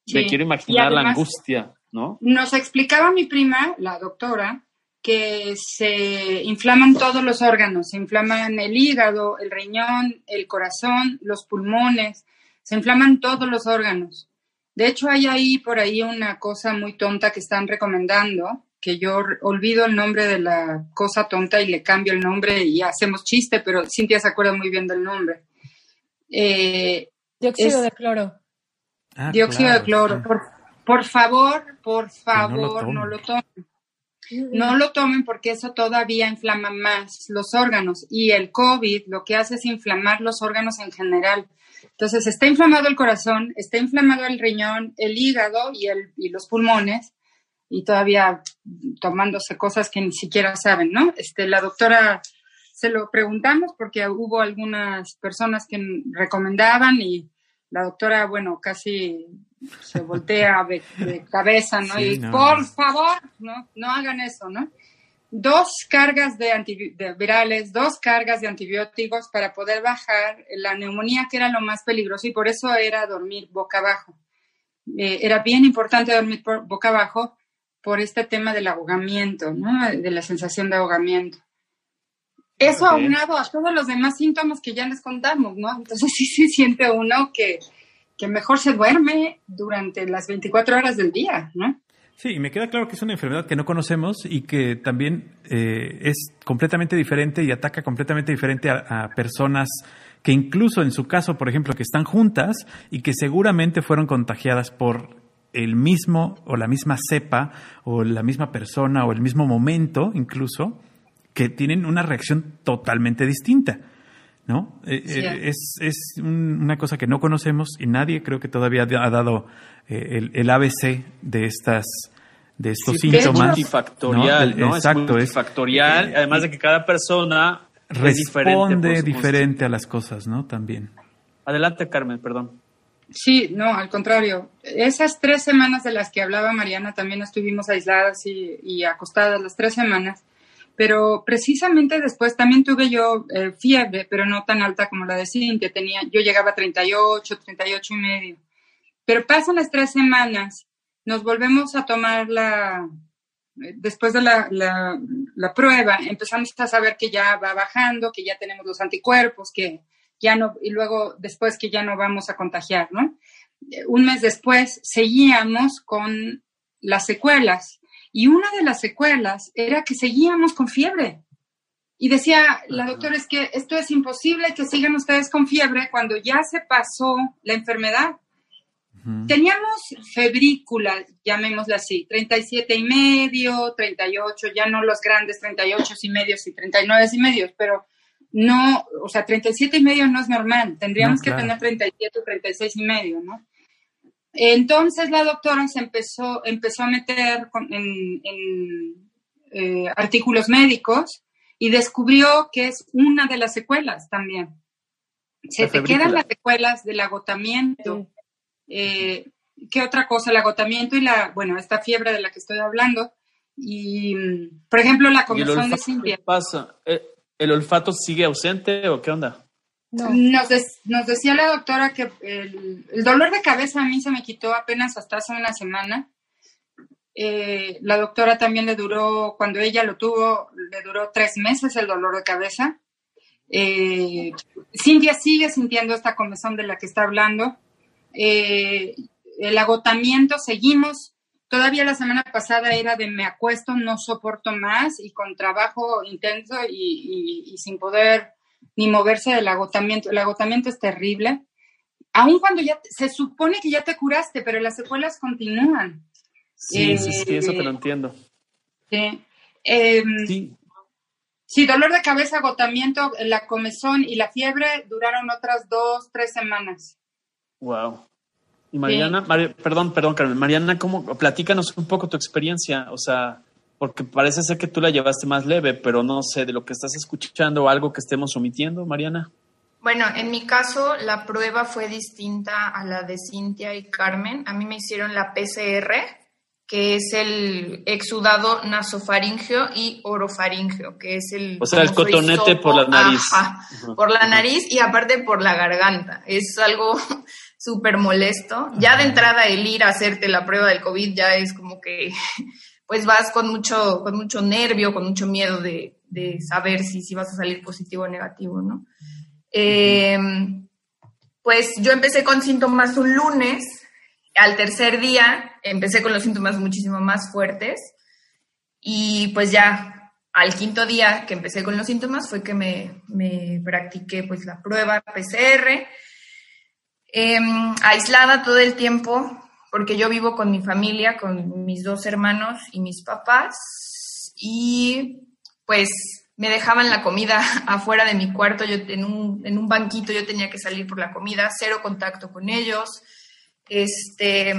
sí. me quiero imaginar además, la angustia, ¿no? Nos explicaba mi prima, la doctora, que se inflaman todos los órganos, se inflaman el hígado, el riñón, el corazón, los pulmones. Se inflaman todos los órganos. De hecho, hay ahí por ahí una cosa muy tonta que están recomendando, que yo olvido el nombre de la cosa tonta y le cambio el nombre y hacemos chiste, pero Cintia se acuerda muy bien del nombre. Eh, dióxido de cloro. Ah, dióxido claro, de cloro. Sí. Por, por favor, por favor, no lo tomen. No lo tomen porque eso todavía inflama más los órganos. Y el COVID lo que hace es inflamar los órganos en general. Entonces, está inflamado el corazón, está inflamado el riñón, el hígado y, el, y los pulmones. Y todavía tomándose cosas que ni siquiera saben, ¿no? Este, la doctora, se lo preguntamos porque hubo algunas personas que recomendaban y la doctora, bueno, casi se voltea de, de cabeza, ¿no? Sí, y no. Por favor, no, no hagan eso, ¿no? Dos cargas de antivirales, dos cargas de antibióticos para poder bajar la neumonía, que era lo más peligroso, y por eso era dormir boca abajo. Eh, era bien importante dormir por, boca abajo por este tema del ahogamiento, ¿no? De la sensación de ahogamiento. Eso okay. aunado a todos los demás síntomas que ya les contamos, ¿no? Entonces sí se sí, siente uno que, que mejor se duerme durante las veinticuatro horas del día, ¿no? Sí, me queda claro que es una enfermedad que no conocemos y que también eh, es completamente diferente y ataca completamente diferente a, a personas que incluso en su caso, por ejemplo, que están juntas y que seguramente fueron contagiadas por el mismo o la misma cepa o la misma persona o el mismo momento incluso, que tienen una reacción totalmente distinta, ¿no? Eh, sí. eh, es es un, una cosa que no conocemos y nadie creo que todavía ha dado eh, el, el A B C de estas de estos sí, síntomas. Es multifactorial, ¿no? ¿no? Exacto, es multifactorial, es, además de que cada persona responde diferente, diferente a las cosas, ¿no? También. Adelante, Carmen, perdón. Sí, no, al contrario. Esas tres semanas de las que hablaba Mariana también estuvimos aisladas y, y acostadas las tres semanas. Pero precisamente después también tuve yo eh, fiebre, pero no tan alta como la de Cintia. Tenía, yo llegaba a treinta y ocho, treinta y ocho y medio. Pero pasan las tres semanas, nos volvemos a tomar la... Después de la, la, la prueba, empezamos a saber que ya va bajando, que ya tenemos los anticuerpos, que ya no... Y luego después que ya no vamos a contagiar, ¿no? Un mes después seguíamos con las secuelas. Y una de las secuelas era que seguíamos con fiebre. Y decía la doctora, es que esto es imposible que sigan ustedes con fiebre cuando ya se pasó la enfermedad. Uh-huh. Teníamos febrícula, llamémosla así, treinta y siete y medio, treinta y ocho, ya no los grandes treinta y ocho y medios y treinta y nueve y medios, pero no, o sea, treinta y siete y medio no es normal. Tendríamos no, claro. que tener treinta y siete o treinta y seis y medio, ¿no? Entonces la doctora se empezó, empezó a meter con, en, en eh, artículos médicos y descubrió que es una de las secuelas también. Se te quedan las secuelas del agotamiento. Sí. Eh, ¿Qué otra cosa? El agotamiento y la, bueno, esta fiebre de la que estoy hablando. Y, por ejemplo, la comezón de Cintia. ¿Qué pasa? ¿El olfato sigue ausente o qué onda? No. Nos, de, nos decía la doctora que el, el dolor de cabeza a mí se me quitó apenas hasta hace una semana. Eh, la doctora también le duró, cuando ella lo tuvo, le duró tres meses el dolor de cabeza. Eh, Cintia sigue sintiendo esta comezón de la que está hablando. Eh, el agotamiento, seguimos. Todavía la semana pasada era de me acuesto, no soporto más y con trabajo intenso y, y, y sin poder... ni moverse del agotamiento. El agotamiento es terrible. aun cuando ya te, se supone que ya te curaste, pero las secuelas continúan. Sí, eh, sí, sí, eso te lo entiendo. Eh, eh, sí. Sí, dolor de cabeza, agotamiento, la comezón y la fiebre duraron otras dos, tres semanas. Wow. Y Mariana, sí. Mar- perdón, perdón, Carmen. Mariana, ¿cómo? Platícanos un poco tu experiencia, o sea, porque parece ser que tú la llevaste más leve, pero no sé, de lo que estás escuchando, algo que estemos omitiendo, Mariana. Bueno, en mi caso, la prueba fue distinta a la de Cintia y Carmen. A mí me hicieron la P C R, que es el exudado nasofaringeo y orofaringeo, que es el... O sea, el cotonete por la nariz. Ajá, uh-huh. Por la nariz y aparte por la garganta. Es algo súper molesto. Ya de entrada el ir a hacerte la prueba del COVID ya es como que... pues vas con mucho, con mucho nervio, con mucho miedo de, de saber si, si vas a salir positivo o negativo, ¿no? Eh, pues yo empecé con síntomas un lunes, al tercer día empecé con los síntomas muchísimo más fuertes y pues ya al quinto día que empecé con los síntomas fue que me, me practiqué pues la prueba P C R, eh, aislada todo el tiempo, porque yo vivo con mi familia, con mis dos hermanos y mis papás, y pues me dejaban la comida afuera de mi cuarto, yo en un, en un banquito yo tenía que salir por la comida, cero contacto con ellos. Este,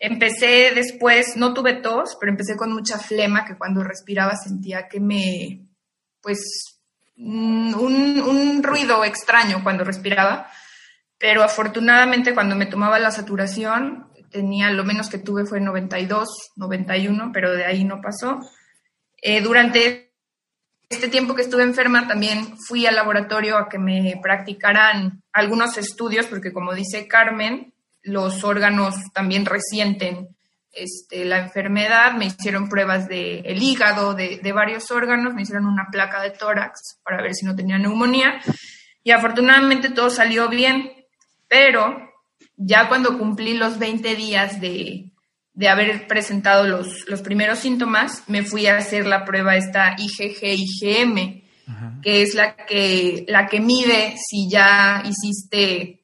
empecé después, no tuve tos, pero empecé con mucha flema, que cuando respiraba sentía que me, pues, un, un ruido extraño cuando respiraba, pero afortunadamente cuando me tomaba la saturación, tenía, lo menos que tuve fue noventa y dos, noventa y uno, pero de ahí no pasó. Eh, durante este tiempo que estuve enferma también fui al laboratorio a que me practicaran algunos estudios, porque como dice Carmen, los órganos también resienten este, la enfermedad. Me hicieron pruebas del hígado, de, de varios órganos, me hicieron una placa de tórax para ver si no tenía neumonía y afortunadamente todo salió bien, pero... ya cuando cumplí los veinte días de, de haber presentado los, los primeros síntomas, me fui a hacer la prueba esta I G G I G M, ajá, que es la que, la que mide si ya hiciste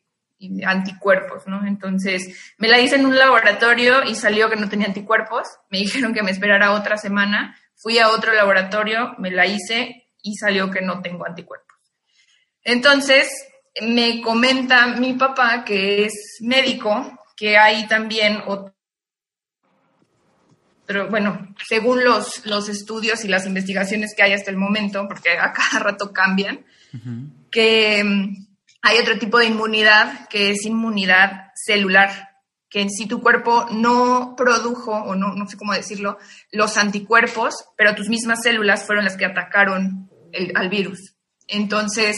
anticuerpos, ¿no? Entonces, me la hice en un laboratorio y salió que no tenía anticuerpos. Me dijeron que me esperara otra semana. Fui a otro laboratorio, me la hice y salió que no tengo anticuerpos. Entonces... me comenta mi papá, que es médico, que hay también otro, pero bueno, según los, los estudios y las investigaciones que hay hasta el momento, porque a cada rato cambian, uh-huh, que hay otro tipo de inmunidad, que es inmunidad celular, que si tu cuerpo no produjo, o no, no sé cómo decirlo, los anticuerpos, pero tus mismas células fueron las que atacaron el, al virus. Entonces...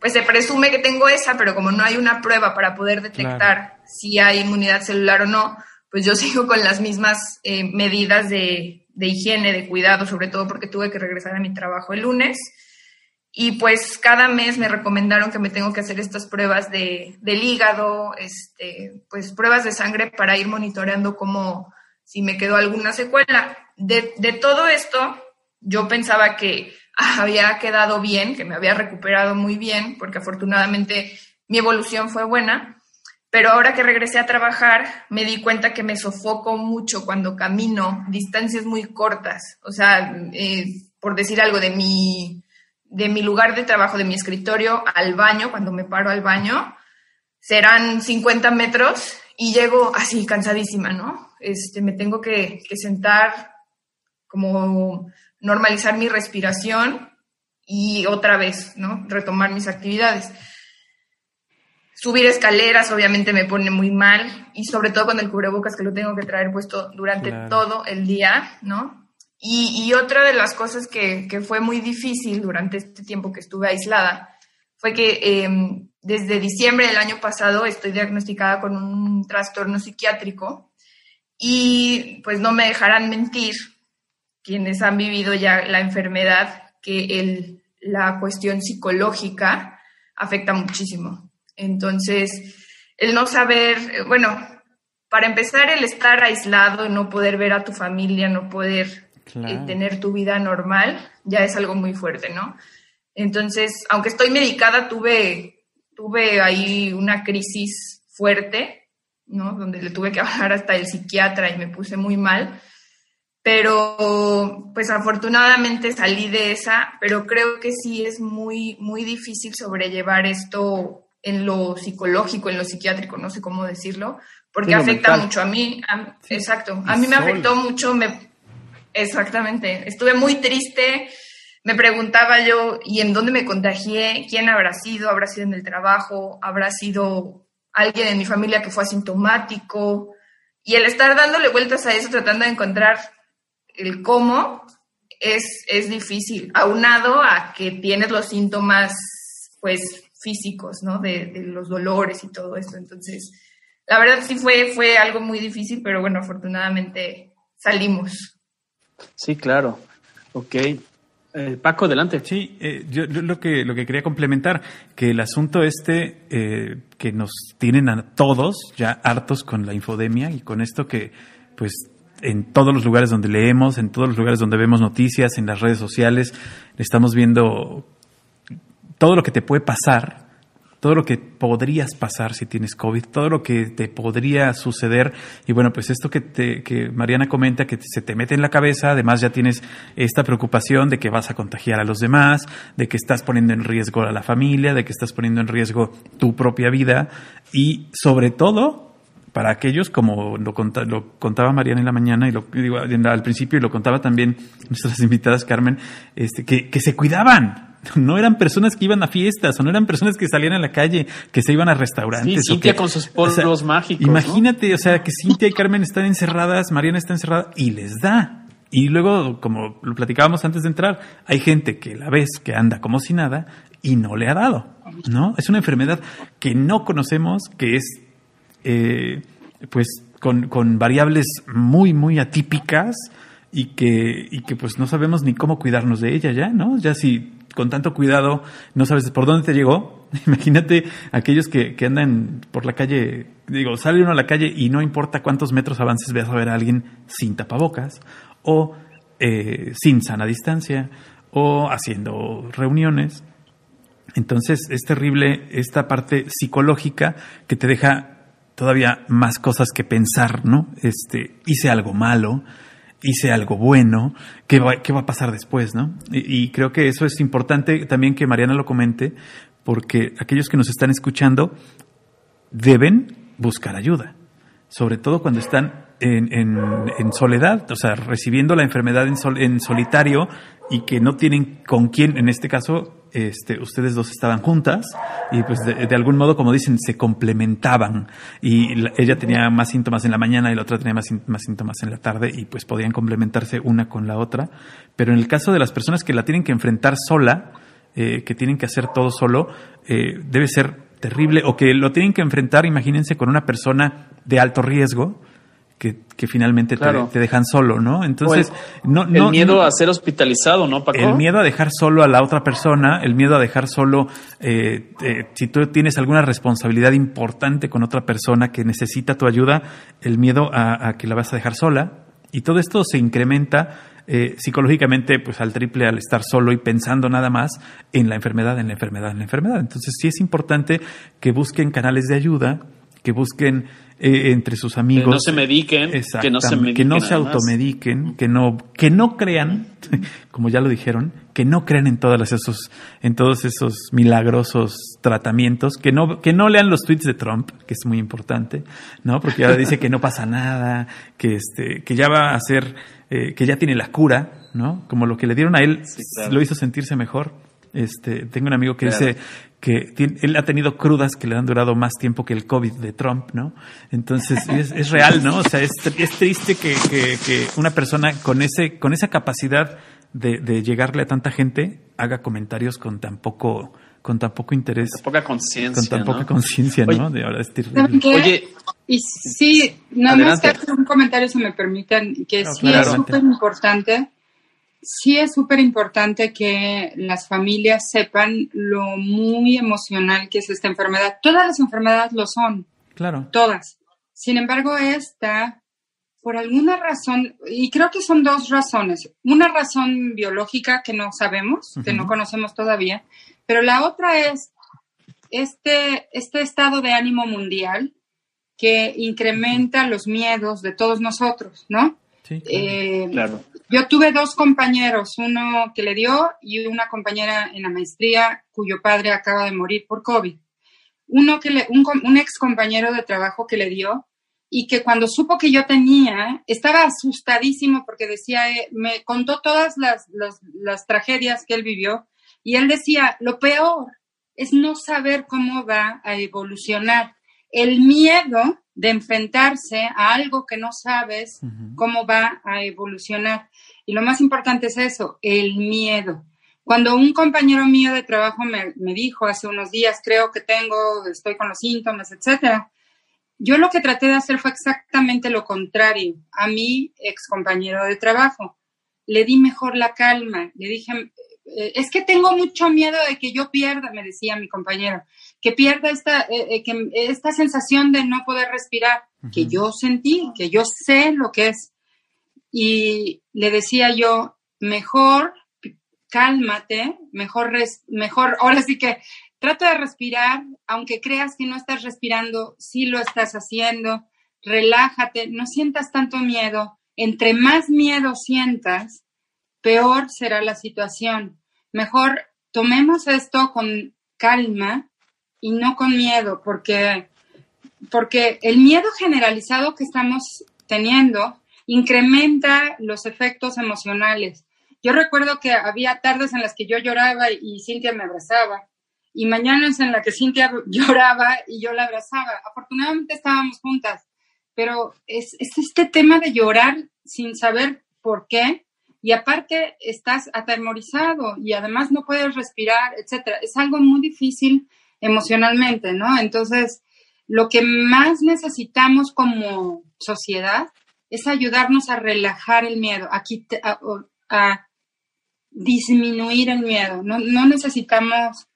pues se presume que tengo esa, pero como no hay una prueba para poder detectar, claro, si hay inmunidad celular o no, pues yo sigo con las mismas eh, medidas de, de higiene, de cuidado, sobre todo porque tuve que regresar a mi trabajo el lunes. Y pues cada mes me recomendaron que me tengo que hacer estas pruebas de, del hígado, este, pues pruebas de sangre para ir monitoreando como si me quedó alguna secuela. De, de todo esto, yo pensaba que había quedado bien, que me había recuperado muy bien, porque afortunadamente mi evolución fue buena, pero ahora que regresé a trabajar me di cuenta que me sofoco mucho cuando camino distancias muy cortas, o sea, eh, por decir algo, de mi, de mi lugar de trabajo, de mi escritorio al baño, cuando me paro al baño, serán cincuenta metros y llego así cansadísima, ¿no? Este, me tengo que, que sentar como... normalizar mi respiración y otra vez, ¿no? Retomar mis actividades. Subir escaleras obviamente me pone muy mal y sobre todo con el cubrebocas que lo tengo que traer puesto durante, claro, todo el día, ¿no? Y, y otra de las cosas que, que fue muy difícil durante este tiempo que estuve aislada fue que eh, desde diciembre del año pasado estoy diagnosticada con un trastorno psiquiátrico y pues no me dejarán mentir quienes han vivido ya la enfermedad, que el, la cuestión psicológica afecta muchísimo. Entonces, el no saber, bueno, para empezar, el estar aislado, no poder ver a tu familia, no poder, claro, eh, tener tu vida normal, ya es algo muy fuerte, ¿no? Entonces, aunque estoy medicada, tuve, tuve ahí una crisis fuerte, ¿no? Donde le tuve que bajar hasta el psiquiatra y me puse muy mal. Pero, pues, afortunadamente salí de esa, pero creo que sí es muy, muy difícil sobrellevar esto en lo psicológico, en lo psiquiátrico, no sé cómo decirlo, porque sí, afecta mental. Mucho a mí. A, sí, exacto, a mí me sola. afectó mucho, me, exactamente. Estuve muy triste, me preguntaba yo, ¿y en dónde me contagié? ¿Quién habrá sido? ¿Habrá sido en el trabajo? ¿Habrá sido alguien en mi familia que fue asintomático? Y el estar dándole vueltas a eso, tratando de encontrar el cómo es, es difícil, aunado a que tienes los síntomas, pues, físicos, ¿no? De, de los dolores y todo eso. Entonces, la verdad sí fue, fue algo muy difícil, pero bueno, afortunadamente salimos. Sí, claro. Ok. Eh, Paco, adelante. Sí, eh, yo, yo lo que lo que quería complementar, que el asunto este eh, que nos tienen a todos ya hartos con la infodemia y con esto que, pues, en todos los lugares donde leemos, en todos los lugares donde vemos noticias, en las redes sociales, estamos viendo todo lo que te puede pasar, todo lo que podrías pasar si tienes COVID, todo lo que te podría suceder. Y bueno, pues esto que, te, que Mariana comenta, que se te mete en la cabeza, además ya tienes esta preocupación de que vas a contagiar a los demás, de que estás poniendo en riesgo a la familia, de que estás poniendo en riesgo tu propia vida y sobre todo para aquellos, como lo, conta, lo contaba Mariana en la mañana, y lo digo al principio, y lo contaba también nuestras invitadas, Carmen, este, que, que se cuidaban. No eran personas que iban a fiestas, o no eran personas que salían a la calle, que se iban a restaurantes. Sí, Cintia que, con sus polvos, o sea, mágicos. Imagínate, ¿no? O sea, que Cintia y Carmen están encerradas, Mariana está encerrada y les da. Y luego, como lo platicábamos antes de entrar, hay gente que la ves que anda como si nada y no le ha dado, ¿no? Es una enfermedad que no conocemos, que es, eh, pues, con, con variables muy, muy atípicas y que, y que, pues, no sabemos ni cómo cuidarnos de ella ya, ¿no? Ya si con tanto cuidado no sabes por dónde te llegó. Imagínate aquellos que, que andan por la calle, digo, sale uno a la calle y no importa cuántos metros avances veas a ver a alguien sin tapabocas o eh, sin sana distancia o haciendo reuniones. Entonces es terrible esta parte psicológica que te deja todavía más cosas que pensar, ¿no? Este, hice algo malo, hice algo bueno, ¿qué va, qué va a pasar después, ¿no? Y, y creo que eso es importante también que Mariana lo comente, porque aquellos que nos están escuchando deben buscar ayuda, sobre todo cuando están en, en, en soledad, o sea, recibiendo la enfermedad en, sol, en solitario y que no tienen con quién, en este caso, este, ustedes dos estaban juntas y pues de, de algún modo, como dicen, se complementaban y la, ella tenía más síntomas en la mañana y la otra tenía más, más síntomas en la tarde y pues podían complementarse una con la otra. Pero en el caso de las personas que la tienen que enfrentar sola, eh, que tienen que hacer todo solo, eh, debe ser terrible, o que lo tienen que enfrentar, imagínense, con una persona de alto riesgo que, que finalmente claro. te, te dejan solo, ¿no? Entonces, el, no, no, el miedo no, a ser hospitalizado, ¿no, Paco? El miedo a dejar solo a la otra persona, el miedo a dejar solo, eh, eh, si tú tienes alguna responsabilidad importante con otra persona que necesita tu ayuda, el miedo a, a que la vas a dejar sola. Y todo esto se incrementa eh, psicológicamente pues al triple al estar solo y pensando nada más en la enfermedad, en la enfermedad, en la enfermedad. Entonces, sí es importante que busquen canales de ayuda, que busquen eh, entre sus amigos. Que no se mediquen, que no se mediquen. Que no se automediquen, que no, que no crean, como ya lo dijeron, que no crean en todas las esos, en todos esos milagrosos tratamientos, que no, que no lean los tweets de Trump, que es muy importante, ¿no? Porque ahora dice que no pasa nada, que este, que ya va a hacer, eh, que ya tiene la cura, ¿no? Como lo que le dieron a él sí, claro. lo hizo sentirse mejor. Este, tengo un amigo que claro. dice que tiene, él ha tenido crudas que le han durado más tiempo que el COVID de Trump, ¿no? Entonces es, es real, ¿no? O sea, es, es triste que, que, que una persona con ese con esa capacidad de, de llegarle a tanta gente haga comentarios con tan poco con tan poco interés, con tan poca conciencia, con tan poca conciencia, ¿no? De ahora es terrible. Oye, y sí, nada más que hacer un comentario, si me permitan, que no, sí claramente. Es súper importante. Sí es súper importante que las familias sepan lo muy emocional que es esta enfermedad. Todas las enfermedades lo son. Claro. Todas. Sin embargo, esta, por alguna razón, y creo que son dos razones. Una razón biológica que no sabemos, uh-huh. que no conocemos todavía, pero la otra es este, este estado de ánimo mundial que incrementa los miedos de todos nosotros, ¿no? Sí, claro. Eh, claro. Yo tuve dos compañeros, uno que le dio y una compañera en la maestría cuyo padre acaba de morir por COVID. Uno que le, un, un ex compañero de trabajo que le dio y que cuando supo que yo tenía, estaba asustadísimo porque decía, eh, me contó todas las, las, las tragedias que él vivió y él decía, lo peor es no saber cómo va a evolucionar. El miedo de enfrentarse a algo que no sabes uh-huh. cómo va a evolucionar. Y lo más importante es eso, el miedo. Cuando un compañero mío de trabajo me, me dijo hace unos días, creo que tengo, estoy con los síntomas, etcétera, yo lo que traté de hacer fue exactamente lo contrario a mi ex compañero de trabajo. Le di mejor la calma, le dije, es que tengo mucho miedo de que yo pierda, me decía mi compañero, que pierda esta, eh, que, esta sensación de no poder respirar, uh-huh. que yo sentí, que yo sé lo que es. Y le decía yo, mejor cálmate, mejor, res, mejor, ahora sí que trata de respirar, aunque creas que no estás respirando, sí lo estás haciendo, relájate, no sientas tanto miedo. Entre más miedo sientas, peor será la situación. Mejor tomemos esto con calma y no con miedo, porque, porque el miedo generalizado que estamos teniendo incrementa los efectos emocionales. Yo recuerdo que había tardes en las que yo lloraba y Cintia me abrazaba, y mañanas en las que Cintia lloraba y yo la abrazaba. Afortunadamente estábamos juntas, pero es, es este tema de llorar sin saber por qué, y aparte estás atemorizado y además no puedes respirar, etcétera. Es algo muy difícil emocionalmente, ¿no? Entonces, lo que más necesitamos como sociedad es ayudarnos a relajar el miedo, a quitar, a, a disminuir el miedo, no, no necesitamos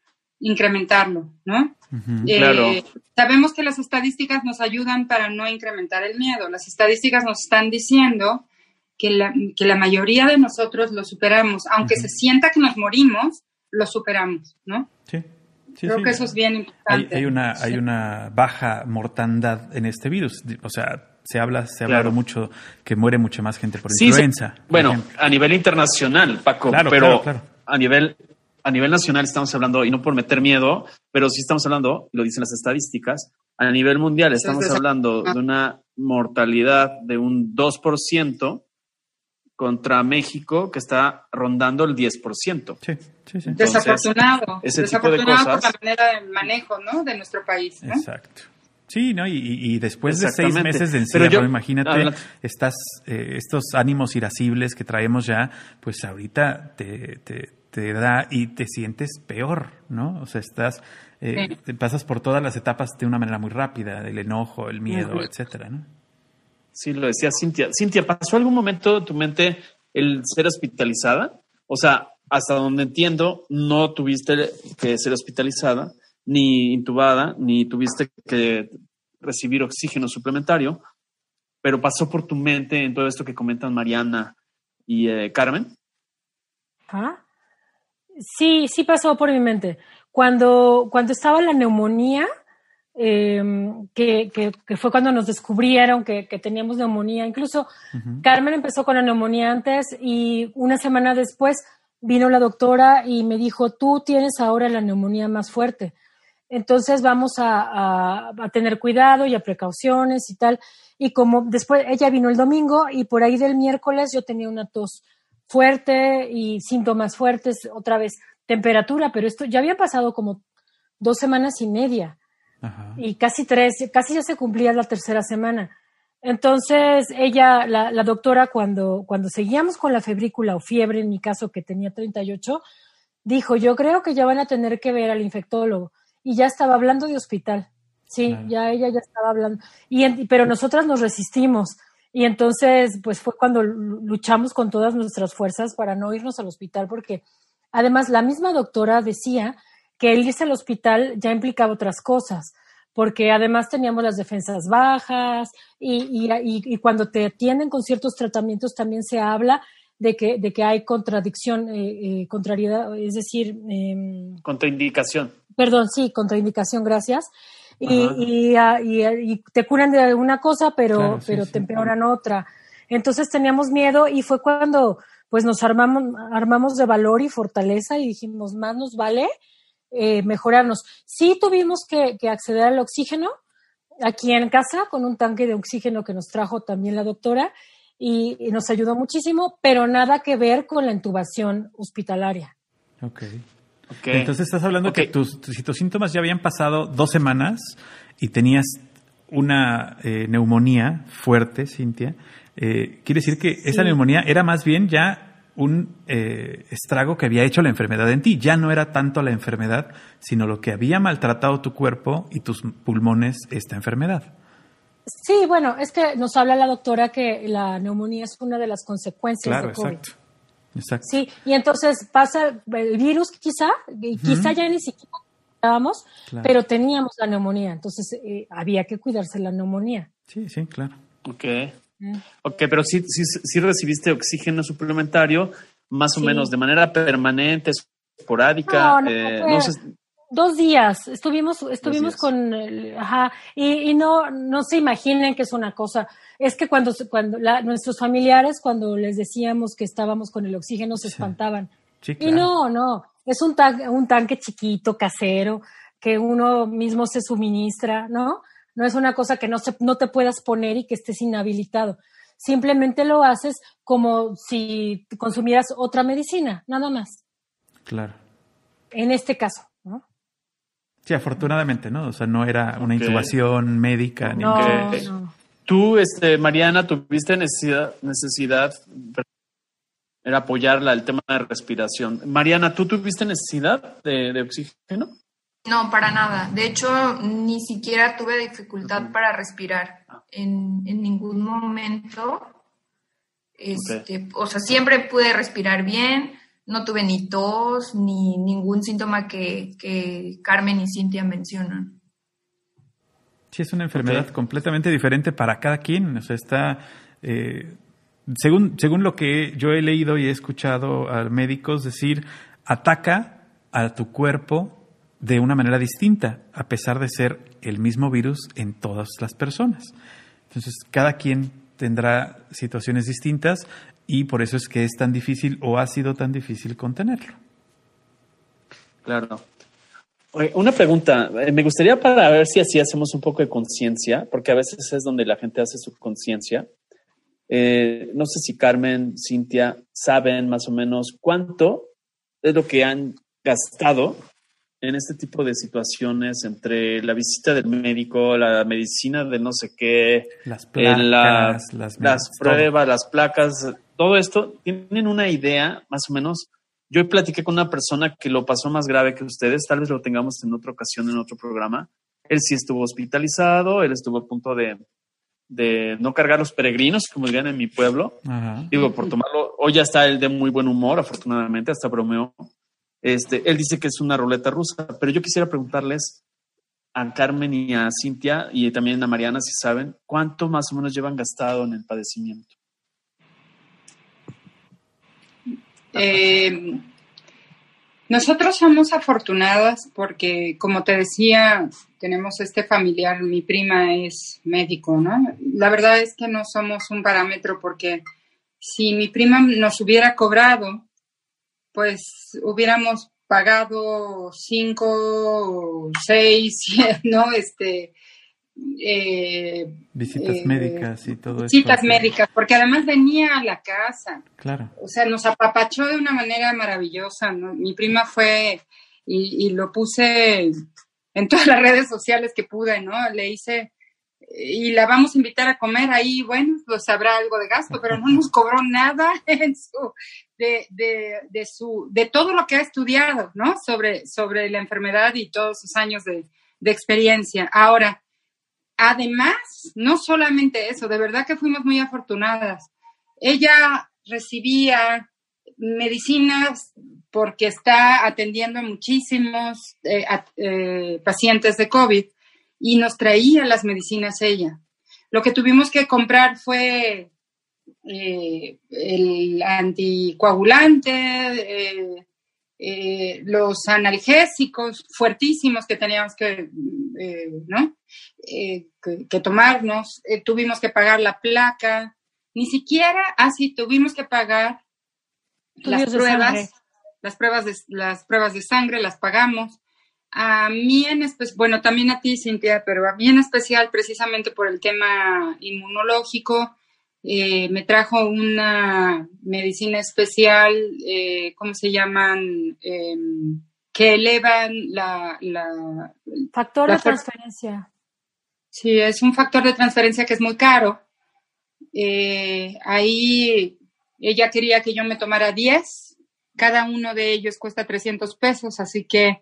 incrementarlo, ¿no? Uh-huh, eh, claro. Sabemos que las estadísticas nos ayudan para no incrementar el miedo. Las estadísticas nos están diciendo que la, que la mayoría de nosotros lo superamos. Aunque uh-huh. se sienta que nos morimos, lo superamos, ¿no? Sí. Sí, Creo sí. que eso es bien importante. Hay, hay, una, sí. hay una baja mortandad en este virus, o sea... Se habla, se ha claro. hablado mucho que muere mucha más gente por sí, influenza. Se, bueno, por a nivel internacional, Paco, claro, pero claro, claro. a nivel a nivel nacional estamos hablando, y no por meter miedo, pero sí estamos hablando, lo dicen las estadísticas, a nivel mundial estamos Entonces, hablando ah. de una mortalidad de un dos por ciento contra México que está rondando el diez por ciento. Sí, sí, sí. Entonces, desafortunado. Ese desafortunado tipo de cosas, por la manera de manejo, ¿no?, de nuestro país, ¿no? Exacto. Sí, ¿no? Y, y después de seis meses de encierro, yo, imagínate, adelante. Estas, eh, estos ánimos irascibles que traemos ya, pues ahorita te, te, te da y te sientes peor, ¿no? O sea, estás, eh, sí. te pasas por todas las etapas de una manera muy rápida, el enojo, el miedo, uh-huh. etcétera, ¿no? Sí, lo decía Cintia. Cintia, ¿pasó algún momento en tu mente el ser hospitalizada? O sea, hasta donde entiendo, no tuviste que ser hospitalizada, ni intubada, ni tuviste que recibir oxígeno suplementario, pero pasó por tu mente en todo esto que comentan Mariana y eh, Carmen. ¿Ah? Sí, sí pasó por mi mente. Cuando, cuando estaba la neumonía, eh, que, que, que fue cuando nos descubrieron que, que teníamos neumonía, incluso uh-huh. Carmen empezó con la neumonía antes y una semana después vino la doctora y me dijo, tú tienes ahora la neumonía más fuerte. Entonces vamos a, a, a tener cuidado y a precauciones y tal. Y como después ella vino el domingo y por ahí del miércoles yo tenía una tos fuerte y síntomas fuertes, otra vez temperatura, pero esto ya había pasado como dos semanas y media. Ajá. Y casi tres, casi ya se cumplía la tercera semana. Entonces ella, la, la doctora, cuando, cuando seguíamos con la febrícula o fiebre, en mi caso que tenía treinta y ocho, dijo, yo creo que ya van a tener que ver al infectólogo. Y ya estaba hablando de hospital, sí, claro. ya ella ya estaba hablando, y en, pero nosotras nos resistimos, y entonces pues fue cuando luchamos con todas nuestras fuerzas para no irnos al hospital, porque además la misma doctora decía que el irse al hospital ya implicaba otras cosas, porque además teníamos las defensas bajas, y, y, y, y cuando te atienden con ciertos tratamientos también se habla de que, de que hay contradicción, eh, eh, contrariedad, es decir... Eh, contraindicación. Perdón, sí, contraindicación, gracias. y, y, y, y te curan de alguna cosa, pero, claro, sí, pero sí, te empeoran claro. otra. Entonces teníamos miedo y fue cuando pues nos armamos, armamos de valor y fortaleza y dijimos, más nos vale eh, mejorarnos. Sí tuvimos que, que acceder al oxígeno aquí en casa con un tanque de oxígeno que nos trajo también la doctora y, y nos ayudó muchísimo, pero nada que ver con la intubación hospitalaria. Ok. Okay. Entonces estás hablando okay. que tus, si tus síntomas ya habían pasado dos semanas y tenías una eh, neumonía fuerte, Cintia, eh, quiere decir que sí. esa neumonía era más bien ya un eh, estrago que había hecho la enfermedad en ti. Ya no era tanto la enfermedad, sino lo que había maltratado tu cuerpo y tus pulmones esta enfermedad. Sí, bueno, es que nos habla la doctora que la neumonía es una de las consecuencias claro, de COVID. Exacto. Exacto. Sí, y entonces pasa el virus quizá, uh-huh. quizá ya ni siquiera estábamos, claro. pero teníamos la neumonía, entonces eh, había que cuidarse la neumonía. Sí, sí, claro. Ok, uh-huh. okay pero sí, sí, sí recibiste oxígeno suplementario, más sí. o menos de manera permanente, esporádica. No, no, eh, no sé. Dos días, estuvimos estuvimos días. con, ajá, y, y no no se imaginen que es una cosa. Es que cuando cuando la, nuestros familiares, cuando les decíamos que estábamos con el oxígeno, se sí. espantaban. Sí, claro. Y no, no, es un, tan, un tanque chiquito, casero, que uno mismo se suministra, ¿no? No es una cosa que no, se, no te puedas poner y que estés inhabilitado. Simplemente lo haces como si consumieras otra medicina, nada más. Claro. En este caso, ¿no? Sí, afortunadamente, ¿no? O sea, no era una okay. intubación médica. Ni no, que... no. Tú, este, Mariana, tuviste necesidad, necesidad, era apoyarla el tema de respiración. Mariana, ¿tú tuviste necesidad de, de oxígeno? No, para nada. De hecho, ni siquiera tuve dificultad okay. para respirar en, en ningún momento. Este, okay. O sea, siempre pude respirar bien. No tuve ni tos, ni ningún síntoma que, que Carmen y Cintia mencionan. Sí, es una enfermedad okay. completamente diferente para cada quien. O sea, está... Eh, según, según lo que yo he leído y he escuchado a médicos decir, ataca a tu cuerpo de una manera distinta, a pesar de ser el mismo virus en todas las personas. Entonces, cada quien tendrá situaciones distintas. Y por eso es que es tan difícil o ha sido tan difícil contenerlo. Claro. Oye, una pregunta. Me gustaría para ver si así hacemos un poco de conciencia, porque a veces es donde la gente hace su conciencia. Eh, no sé si Carmen, Cintia, saben más o menos cuánto es lo que han gastado en este tipo de situaciones entre la visita del médico, la medicina de no sé qué, las, placas, eh, la, las, las, las pruebas, todo. Las placas, todo esto. ¿Tienen una idea más o menos? Yo platiqué con una persona que lo pasó más grave que ustedes, tal vez lo tengamos en otra ocasión, en otro programa. Él sí estuvo hospitalizado, él estuvo a punto de, de no cargar los peregrinos, como dirían en mi pueblo. Ajá. Digo, por tomarlo, hoy ya está él de muy buen humor, afortunadamente, hasta bromeó. Este, él dice que es una ruleta rusa, pero yo quisiera preguntarles a Carmen y a Cintia y también a Mariana, si saben, ¿cuánto más o menos llevan gastado en el padecimiento? Eh, nosotros somos afortunadas porque, como te decía, tenemos este familiar, mi prima es médico, ¿no? La verdad es que no somos un parámetro porque si mi prima nos hubiera cobrado, pues hubiéramos pagado cinco, seis, no, este, eh, visitas eh, médicas y todo eso. Visitas médicas, porque además venía a la casa. Claro. O sea, nos apapachó de una manera maravillosa, ¿no? Mi prima fue y, y lo puse en todas las redes sociales que pude, ¿no? Le hice y la vamos a invitar a comer ahí, bueno, pues habrá algo de gasto, pero no nos cobró nada en su De, de, de, su, de todo lo que ha estudiado, ¿no? Sobre, sobre la enfermedad y todos sus años de, de experiencia. Ahora, además, no solamente eso, de verdad que fuimos muy afortunadas. Ella recibía medicinas porque está atendiendo a muchísimos eh, a, eh, pacientes de COVID y nos traía las medicinas ella. Lo que tuvimos que comprar fue... Eh, el anticoagulante, eh, eh, los analgésicos fuertísimos que teníamos que, eh, ¿no? eh, que, que tomarnos, eh, tuvimos que pagar la placa, ni siquiera así ah, tuvimos que pagar las pruebas, las pruebas, de, las pruebas de sangre, las pagamos. A mí en especial, bueno, también a ti, Cintia, pero a mí en especial, precisamente por el tema inmunológico, eh, me trajo una medicina especial, eh, ¿cómo se llaman? Eh, que elevan la... la factor la de transferencia. Sí, es un factor de transferencia que es muy caro. Eh, ahí ella quería que yo me tomara diez, cada uno de ellos cuesta trescientos pesos, así que...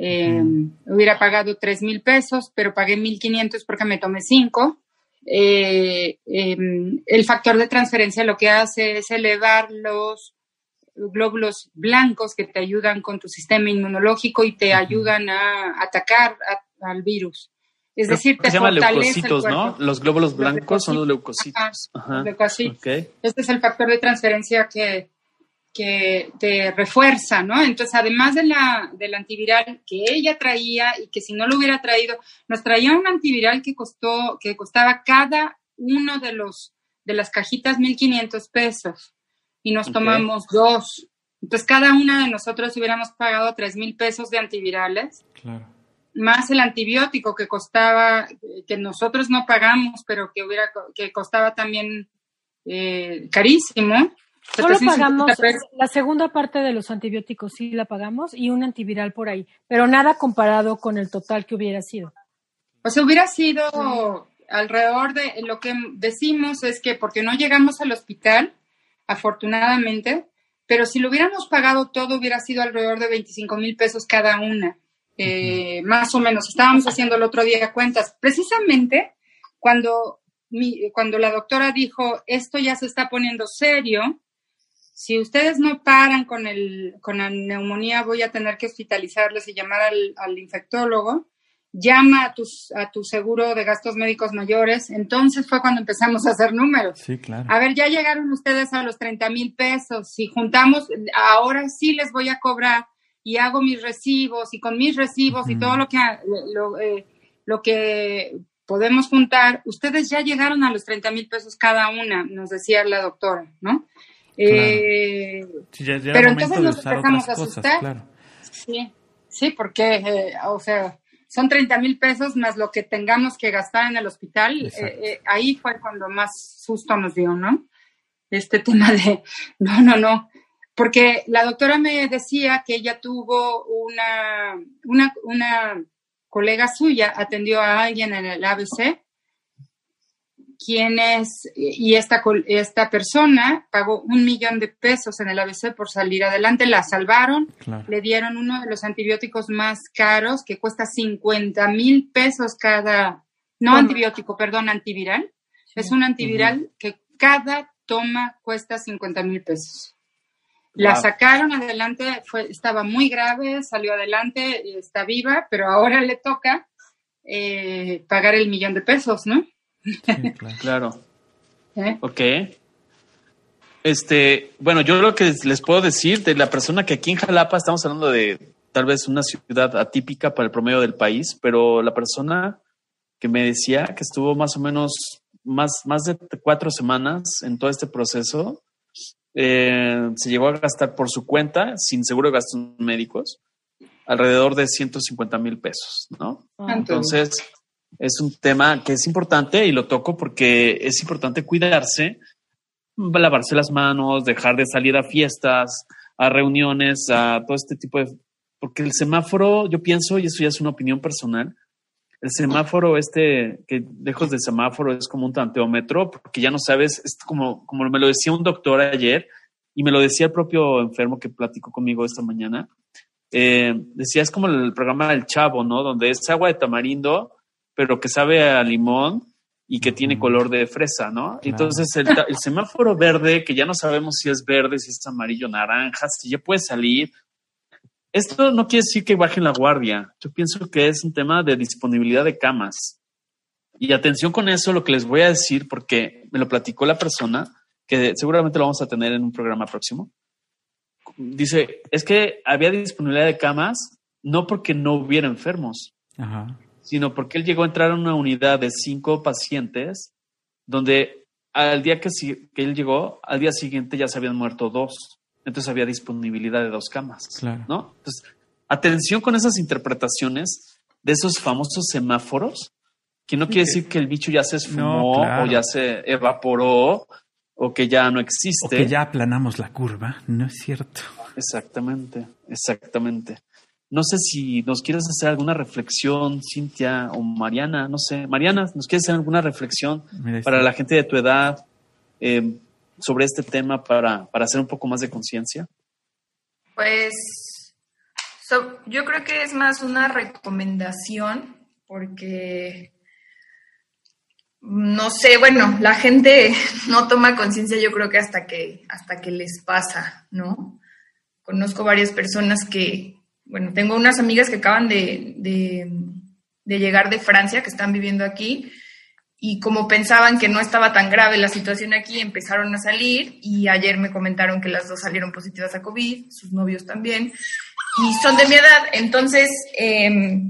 Eh, hubiera pagado tres mil pesos, pero pagué mil quinientos porque me tomé cinco. Eh, eh, el factor de transferencia lo que hace es elevar los glóbulos blancos que te ayudan con tu sistema inmunológico y te ayudan a atacar a, al virus. Es pero decir, te se llama fortalece leucocitos, el cuerpo. ¿No? Los glóbulos blancos los son los leucocitos. Ajá, Ajá. Leucocitos. Okay. Este es el factor de transferencia que que te refuerza, ¿no? Entonces, además de la, del antiviral que ella traía y que si no lo hubiera traído, nos traía un antiviral que costó, que costaba cada uno de los, de las cajitas mil quinientos pesos y nos okay. tomamos dos. Entonces, cada una de nosotros hubiéramos pagado tres mil pesos de antivirales. Claro. Más el antibiótico que costaba, que nosotros no pagamos, pero que hubiera, que costaba también eh, carísimo. Solo pagamos la segunda parte de los antibióticos, sí la pagamos, y un antiviral por ahí, pero nada comparado con el total que hubiera sido. O sea, hubiera sido alrededor de lo que decimos es que porque no llegamos al hospital, afortunadamente, pero si lo hubiéramos pagado todo hubiera sido alrededor de veinticinco mil pesos cada una, eh, más o menos. Estábamos haciendo el otro día cuentas, precisamente cuando, mi, cuando la doctora dijo, esto ya se está poniendo serio, si ustedes no paran con el con la neumonía, voy a tener que hospitalizarles y llamar al, al infectólogo. Llama a tus a tu seguro de gastos médicos mayores. Entonces fue cuando empezamos a hacer números. Sí, claro. A ver, ya llegaron ustedes a los treinta mil pesos. Si juntamos, ahora sí les voy a cobrar y hago mis recibos y con mis recibos mm. y todo lo que lo, eh, lo que podemos juntar. Ustedes ya llegaron a los treinta mil pesos cada una, nos decía la doctora, ¿no? Claro. Eh, sí, ya, ya pero entonces nos empezamos a asustar. Claro. Sí, sí, porque, eh, o sea, son treinta mil pesos más lo que tengamos que gastar en el hospital. Eh, eh, ahí fue cuando más susto nos dio, ¿no? Este tema de, no, no, no. Porque la doctora me decía que ella tuvo una, una, una colega suya, atendió a alguien en el A B C. Quién es, y esta, esta persona pagó un millón de pesos en el A B C por salir adelante, la salvaron, claro. Le dieron uno de los antibióticos más caros que cuesta cincuenta mil pesos cada, no ¿Cómo? antibiótico, perdón, antiviral, sí. Es un antiviral uh-huh. que cada toma cuesta cincuenta mil pesos. La wow. sacaron adelante, fue, estaba muy grave, salió adelante, está viva, pero ahora le toca eh, pagar el millón de pesos, ¿no? Sí, claro. ¿Eh? Ok. Este, bueno, yo lo que les puedo decir de la persona que aquí en Jalapa, estamos hablando de tal vez una ciudad atípica para el promedio del país, pero la persona que me decía que estuvo más o menos más, más de cuatro semanas en todo este proceso, eh, se llegó a gastar por su cuenta, sin seguro de gastos médicos, alrededor de ciento cincuenta mil pesos, ¿no? Ah, entonces... Es un tema que es importante y lo toco porque es importante cuidarse, lavarse las manos, dejar de salir a fiestas, a reuniones, a todo este tipo de... Porque el semáforo, yo pienso, y eso ya es una opinión personal, el semáforo este, que lejos del semáforo es como un tanteómetro, porque ya no sabes, es como, como me lo decía un doctor ayer y me lo decía el propio enfermo que platicó conmigo esta mañana, eh, decía, es como el programa del Chavo, ¿no? Donde es agua de tamarindo, pero que sabe a limón y que tiene color de fresa, ¿no? Claro. Entonces el, el semáforo verde, que ya no sabemos si es verde, si es amarillo, naranja, si ya puede salir. Esto no quiere decir que bajen la guardia. Yo pienso que es un tema de disponibilidad de camas. Y atención con eso, lo que les voy a decir, porque me lo platicó la persona, que seguramente lo vamos a tener en un programa próximo. dice, es que había disponibilidad de camas, no porque no hubiera enfermos, ajá, sino porque él llegó a entrar a una unidad de cinco pacientes donde al día que, si, que él llegó, al día siguiente ya se habían muerto dos. Entonces había disponibilidad de dos camas, claro, ¿no? Entonces, atención con esas interpretaciones de esos famosos semáforos, que no quiere decir que el bicho ya se esfumó, no, claro, o ya se evaporó, o que ya no existe. O que ya aplanamos la curva, no es cierto. Exactamente, exactamente. No sé si nos quieres hacer alguna reflexión, Cintia o Mariana, no sé. Mariana, ¿nos quieres hacer alguna reflexión para la gente de tu edad eh, sobre este tema para, para hacer un poco más de conciencia? Pues so, yo creo que es más una recomendación porque... No sé, bueno, la gente no toma conciencia, yo creo que hasta que hasta que les pasa, ¿no? Conozco varias personas que, bueno, tengo unas amigas que acaban de, de, de llegar de Francia, que están viviendo aquí, y como pensaban que no estaba tan grave la situación aquí, empezaron a salir, y ayer me comentaron que las dos salieron positivas a COVID, sus novios también, y son de mi edad, entonces... Eh,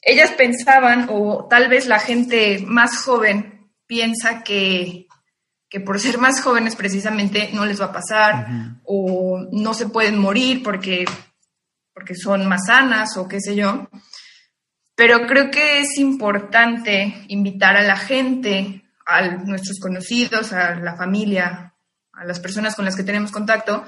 ellas pensaban, o tal vez la gente más joven piensa que, que por ser más jóvenes precisamente no les va a pasar, uh-huh, o no se pueden morir porque, porque son más sanas o qué sé yo. Pero creo que es importante invitar a la gente, a nuestros conocidos, a la familia, a las personas con las que tenemos contacto,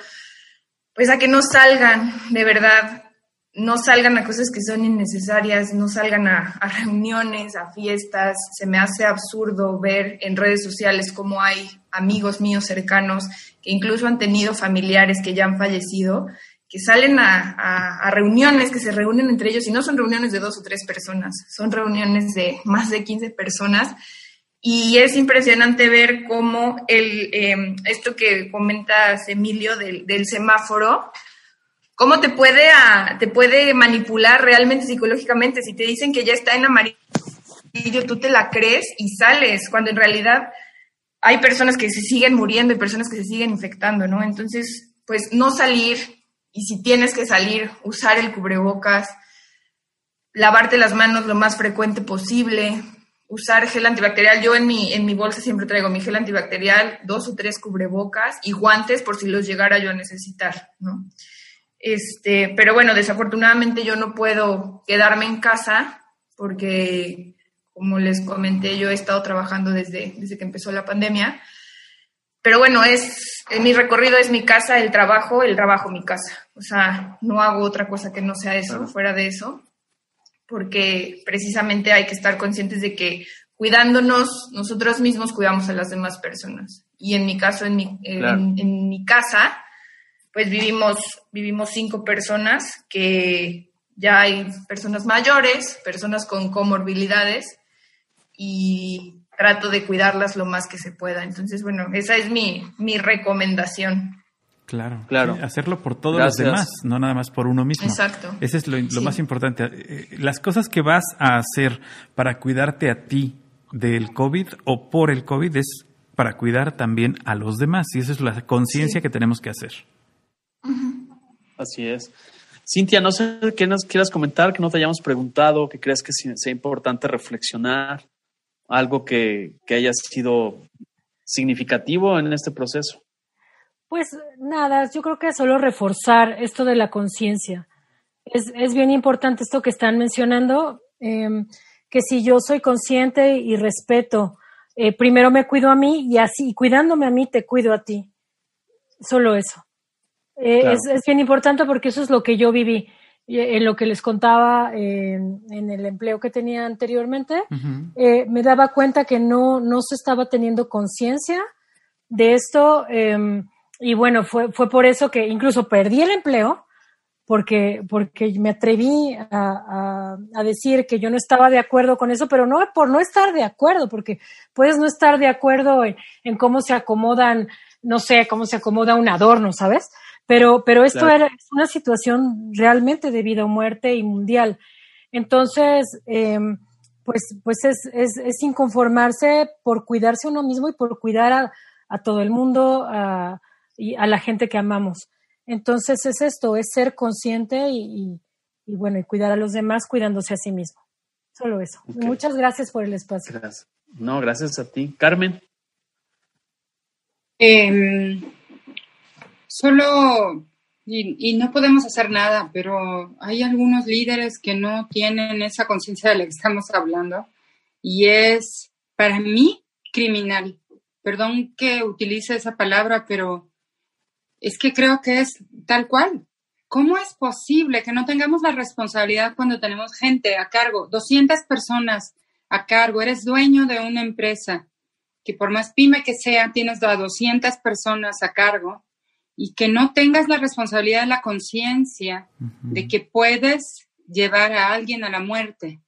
pues a que no salgan de verdad. No salgan a cosas que son innecesarias, no salgan a, a reuniones, a fiestas. Se me hace absurdo ver en redes sociales cómo hay amigos míos cercanos que incluso han tenido familiares que ya han fallecido, que salen a, a, a reuniones, que se reúnen entre ellos, y no son reuniones de dos o tres personas, son reuniones de más de quince personas. Y es impresionante ver cómo el, eh, esto que comentas, Emilio, del, del semáforo, ¿cómo te puede, a, te puede manipular realmente psicológicamente? Si te dicen que ya está en amarillo, tú te la crees y sales, cuando en realidad hay personas que se siguen muriendo y personas que se siguen infectando, ¿no? Entonces, pues no salir, y si tienes que salir, usar el cubrebocas, lavarte las manos lo más frecuente posible, usar gel antibacterial. Yo en mi, en mi bolsa siempre traigo mi gel antibacterial, dos o tres cubrebocas y guantes por si los llegara yo a necesitar, ¿no? Este, pero bueno, desafortunadamente yo no puedo quedarme en casa porque, como les comenté, yo he estado trabajando desde, desde que empezó la pandemia. Pero bueno, es, en mi recorrido es mi casa, el trabajo, el trabajo, mi casa. O sea, no hago otra cosa que no sea eso, claro, fuera de eso, porque precisamente hay que estar conscientes de que cuidándonos nosotros mismos cuidamos a las demás personas. Y en mi caso, en mi, claro, en, en mi casa... pues vivimos vivimos cinco personas, que ya hay personas mayores, personas con comorbilidades, y trato de cuidarlas lo más que se pueda. Entonces, bueno, esa es mi, mi recomendación. Claro, claro. Sí, hacerlo por todos, gracias, los demás, no nada más por uno mismo. Exacto. Ese es lo, lo sí, más importante. Las cosas que vas a hacer para cuidarte a ti del COVID o por el COVID es para cuidar también a los demás, y esa es la conciencia, sí, que tenemos que hacer. Así es. Cintia, no sé qué nos quieras comentar, que no te hayamos preguntado, que creas que sea importante reflexionar, algo que, que haya sido significativo en este proceso. Pues nada, yo creo que solo reforzar esto de la conciencia. Es, es bien importante esto que están mencionando, eh, que si yo soy consciente y respeto, eh, primero me cuido a mí, y así, cuidándome a mí, te cuido a ti. Solo eso. Eh, claro. es, es bien importante porque eso es lo que yo viví, en lo que les contaba eh, en, en el empleo que tenía anteriormente. Uh-huh. Eh, me daba cuenta que no, no se estaba teniendo conciencia de esto, eh, y bueno, fue, fue por eso que incluso perdí el empleo, porque, porque me atreví a, a, a decir que yo no estaba de acuerdo con eso, pero no por no estar de acuerdo, porque puedes no estar de acuerdo en, en cómo se acomodan, no sé, cómo se acomoda un adorno, ¿sabes? Pero, pero esto, claro, era una situación realmente de vida o muerte y mundial. Entonces, eh, pues, pues es, es, es inconformarse por cuidarse uno mismo y por cuidar a, a todo el mundo, a, y a la gente que amamos. Entonces es esto, es ser consciente y, y, y bueno, y cuidar a los demás cuidándose a sí mismo. Solo eso. Okay. Muchas gracias por el espacio. Gracias. No, gracias a ti. Carmen. Eh, solo, y, y no podemos hacer nada, pero hay algunos líderes que no tienen esa conciencia de la que estamos hablando y es, para mí, criminal. Perdón que utilice esa palabra, pero es que creo que es tal cual. ¿Cómo es posible que no tengamos la responsabilidad cuando tenemos gente a cargo, doscientas personas a cargo? Eres dueño de una empresa que por más pyme que sea, tienes a doscientas personas a cargo y que no tengas la responsabilidad de la conciencia uh-huh. de que puedes llevar a alguien a la muerte.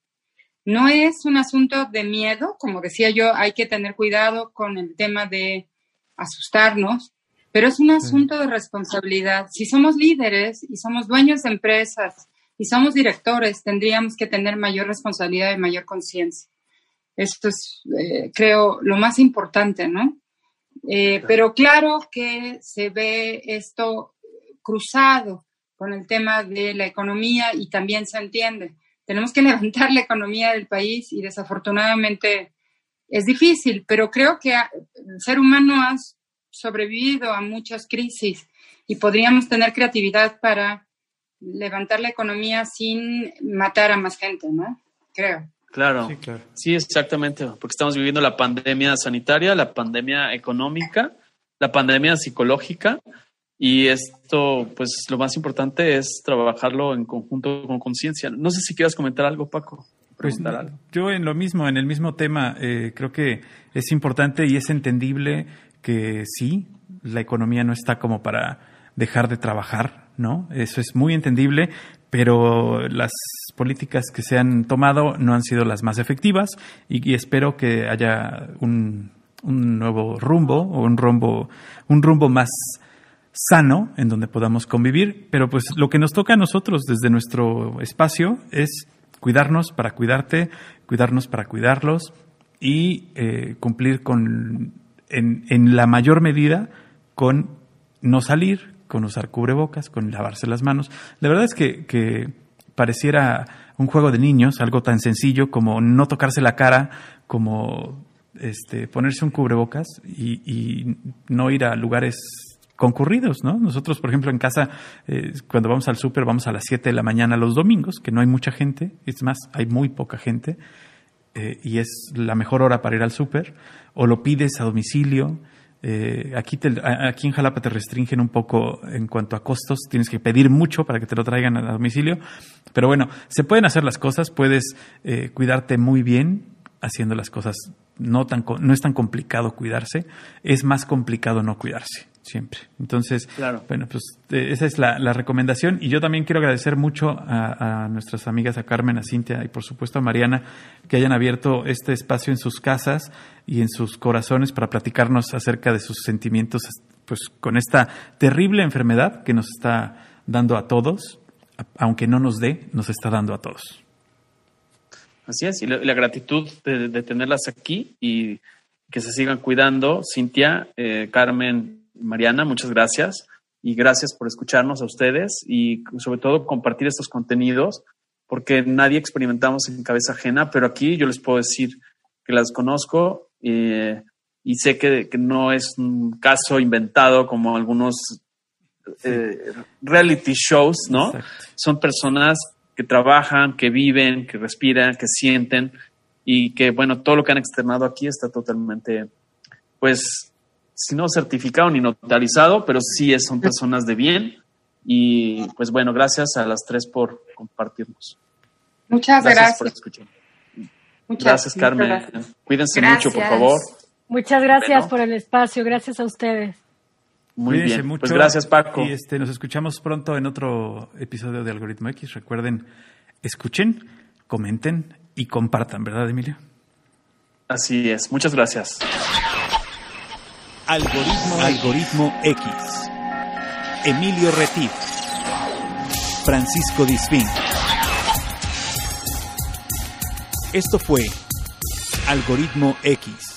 No es un asunto de miedo, como decía yo, hay que tener cuidado con el tema de asustarnos, pero es un asunto de responsabilidad. Si somos líderes y somos dueños de empresas y somos directores, tendríamos que tener mayor responsabilidad y mayor conciencia. Esto es, eh, creo, lo más importante, ¿no? Eh, pero claro que se ve esto cruzado con el tema de la economía y también se entiende. Tenemos que levantar la economía del país y desafortunadamente es difícil, pero creo que el ser humano ha sobrevivido a muchas crisis y podríamos tener creatividad para levantar la economía sin matar a más gente, ¿no? Creo. Claro. Sí, claro. Sí, exactamente, porque estamos viviendo la pandemia sanitaria, la pandemia económica, la pandemia psicológica y esto, pues lo más importante es trabajarlo en conjunto con conciencia. No sé si quieras comentar algo, Paco. Pues, algo. Yo en lo mismo, en el mismo tema, eh, creo que es importante y es entendible que sí, la economía no está como para dejar de trabajar, ¿no? Eso es muy entendible, pero las políticas que se han tomado no han sido las más efectivas y, y espero que haya un, un nuevo rumbo o un rumbo, un rumbo más sano en donde podamos convivir. Pero pues lo que nos toca a nosotros desde nuestro espacio es cuidarnos para cuidarte, cuidarnos para cuidarlos y eh, cumplir con... En, en la mayor medida con no salir, con usar cubrebocas, con lavarse las manos. La verdad es que, que pareciera un juego de niños, algo tan sencillo como no tocarse la cara, como este, ponerse un cubrebocas y, y no ir a lugares concurridos, ¿no? Nosotros, por ejemplo, en casa, eh, cuando vamos al súper, vamos a las siete de la mañana los domingos, que no hay mucha gente, es más, hay muy poca gente. Eh, y es la mejor hora para ir al súper, o lo pides a domicilio. Eh, aquí, te, aquí en Jalapa te restringen un poco en cuanto a costos, tienes que pedir mucho para que te lo traigan a domicilio. Pero bueno, se pueden hacer las cosas, puedes eh, cuidarte muy bien haciendo las cosas. No, tan, no es tan complicado cuidarse, es más complicado no cuidarse siempre. Entonces, claro. Bueno, pues esa es la, la recomendación. Y yo también quiero agradecer mucho a, a nuestras amigas, a Carmen, a Cintia y por supuesto a Mariana, que hayan abierto este espacio en sus casas y en sus corazones para platicarnos acerca de sus sentimientos, pues con esta terrible enfermedad que nos está dando a todos, aunque no nos dé, nos está dando a todos. Así es, y la, la gratitud de, de tenerlas aquí y que se sigan cuidando. Cintia, eh, Carmen, Mariana, muchas gracias. Y gracias por escucharnos a ustedes y sobre todo compartir estos contenidos, porque nadie experimentamos en cabeza ajena, pero aquí yo les puedo decir que las conozco eh, y sé que, que no es un caso inventado como algunos eh, reality shows, ¿no? Exacto. Son personas que trabajan, que viven, que respiran, que sienten y que, bueno, todo lo que han externado aquí está totalmente, pues, si no certificado ni notarizado, pero sí son personas de bien y, pues, bueno, gracias a las tres por compartirnos. Muchas gracias. Gracias por escuchar. Muchas, gracias, Carmen. Gracias. Cuídense gracias. Mucho, por favor. Muchas gracias bueno. por el espacio. Gracias a ustedes. Muy Cuídense bien, mucho. Pues gracias Paco. Y este, nos escuchamos pronto en otro episodio de Algoritmo X. Recuerden, escuchen, comenten y compartan, ¿verdad, Emilio? Así es, muchas gracias. Algoritmo, Algoritmo X. Emilio Retif. Francisco Disfín. Esto fue Algoritmo X.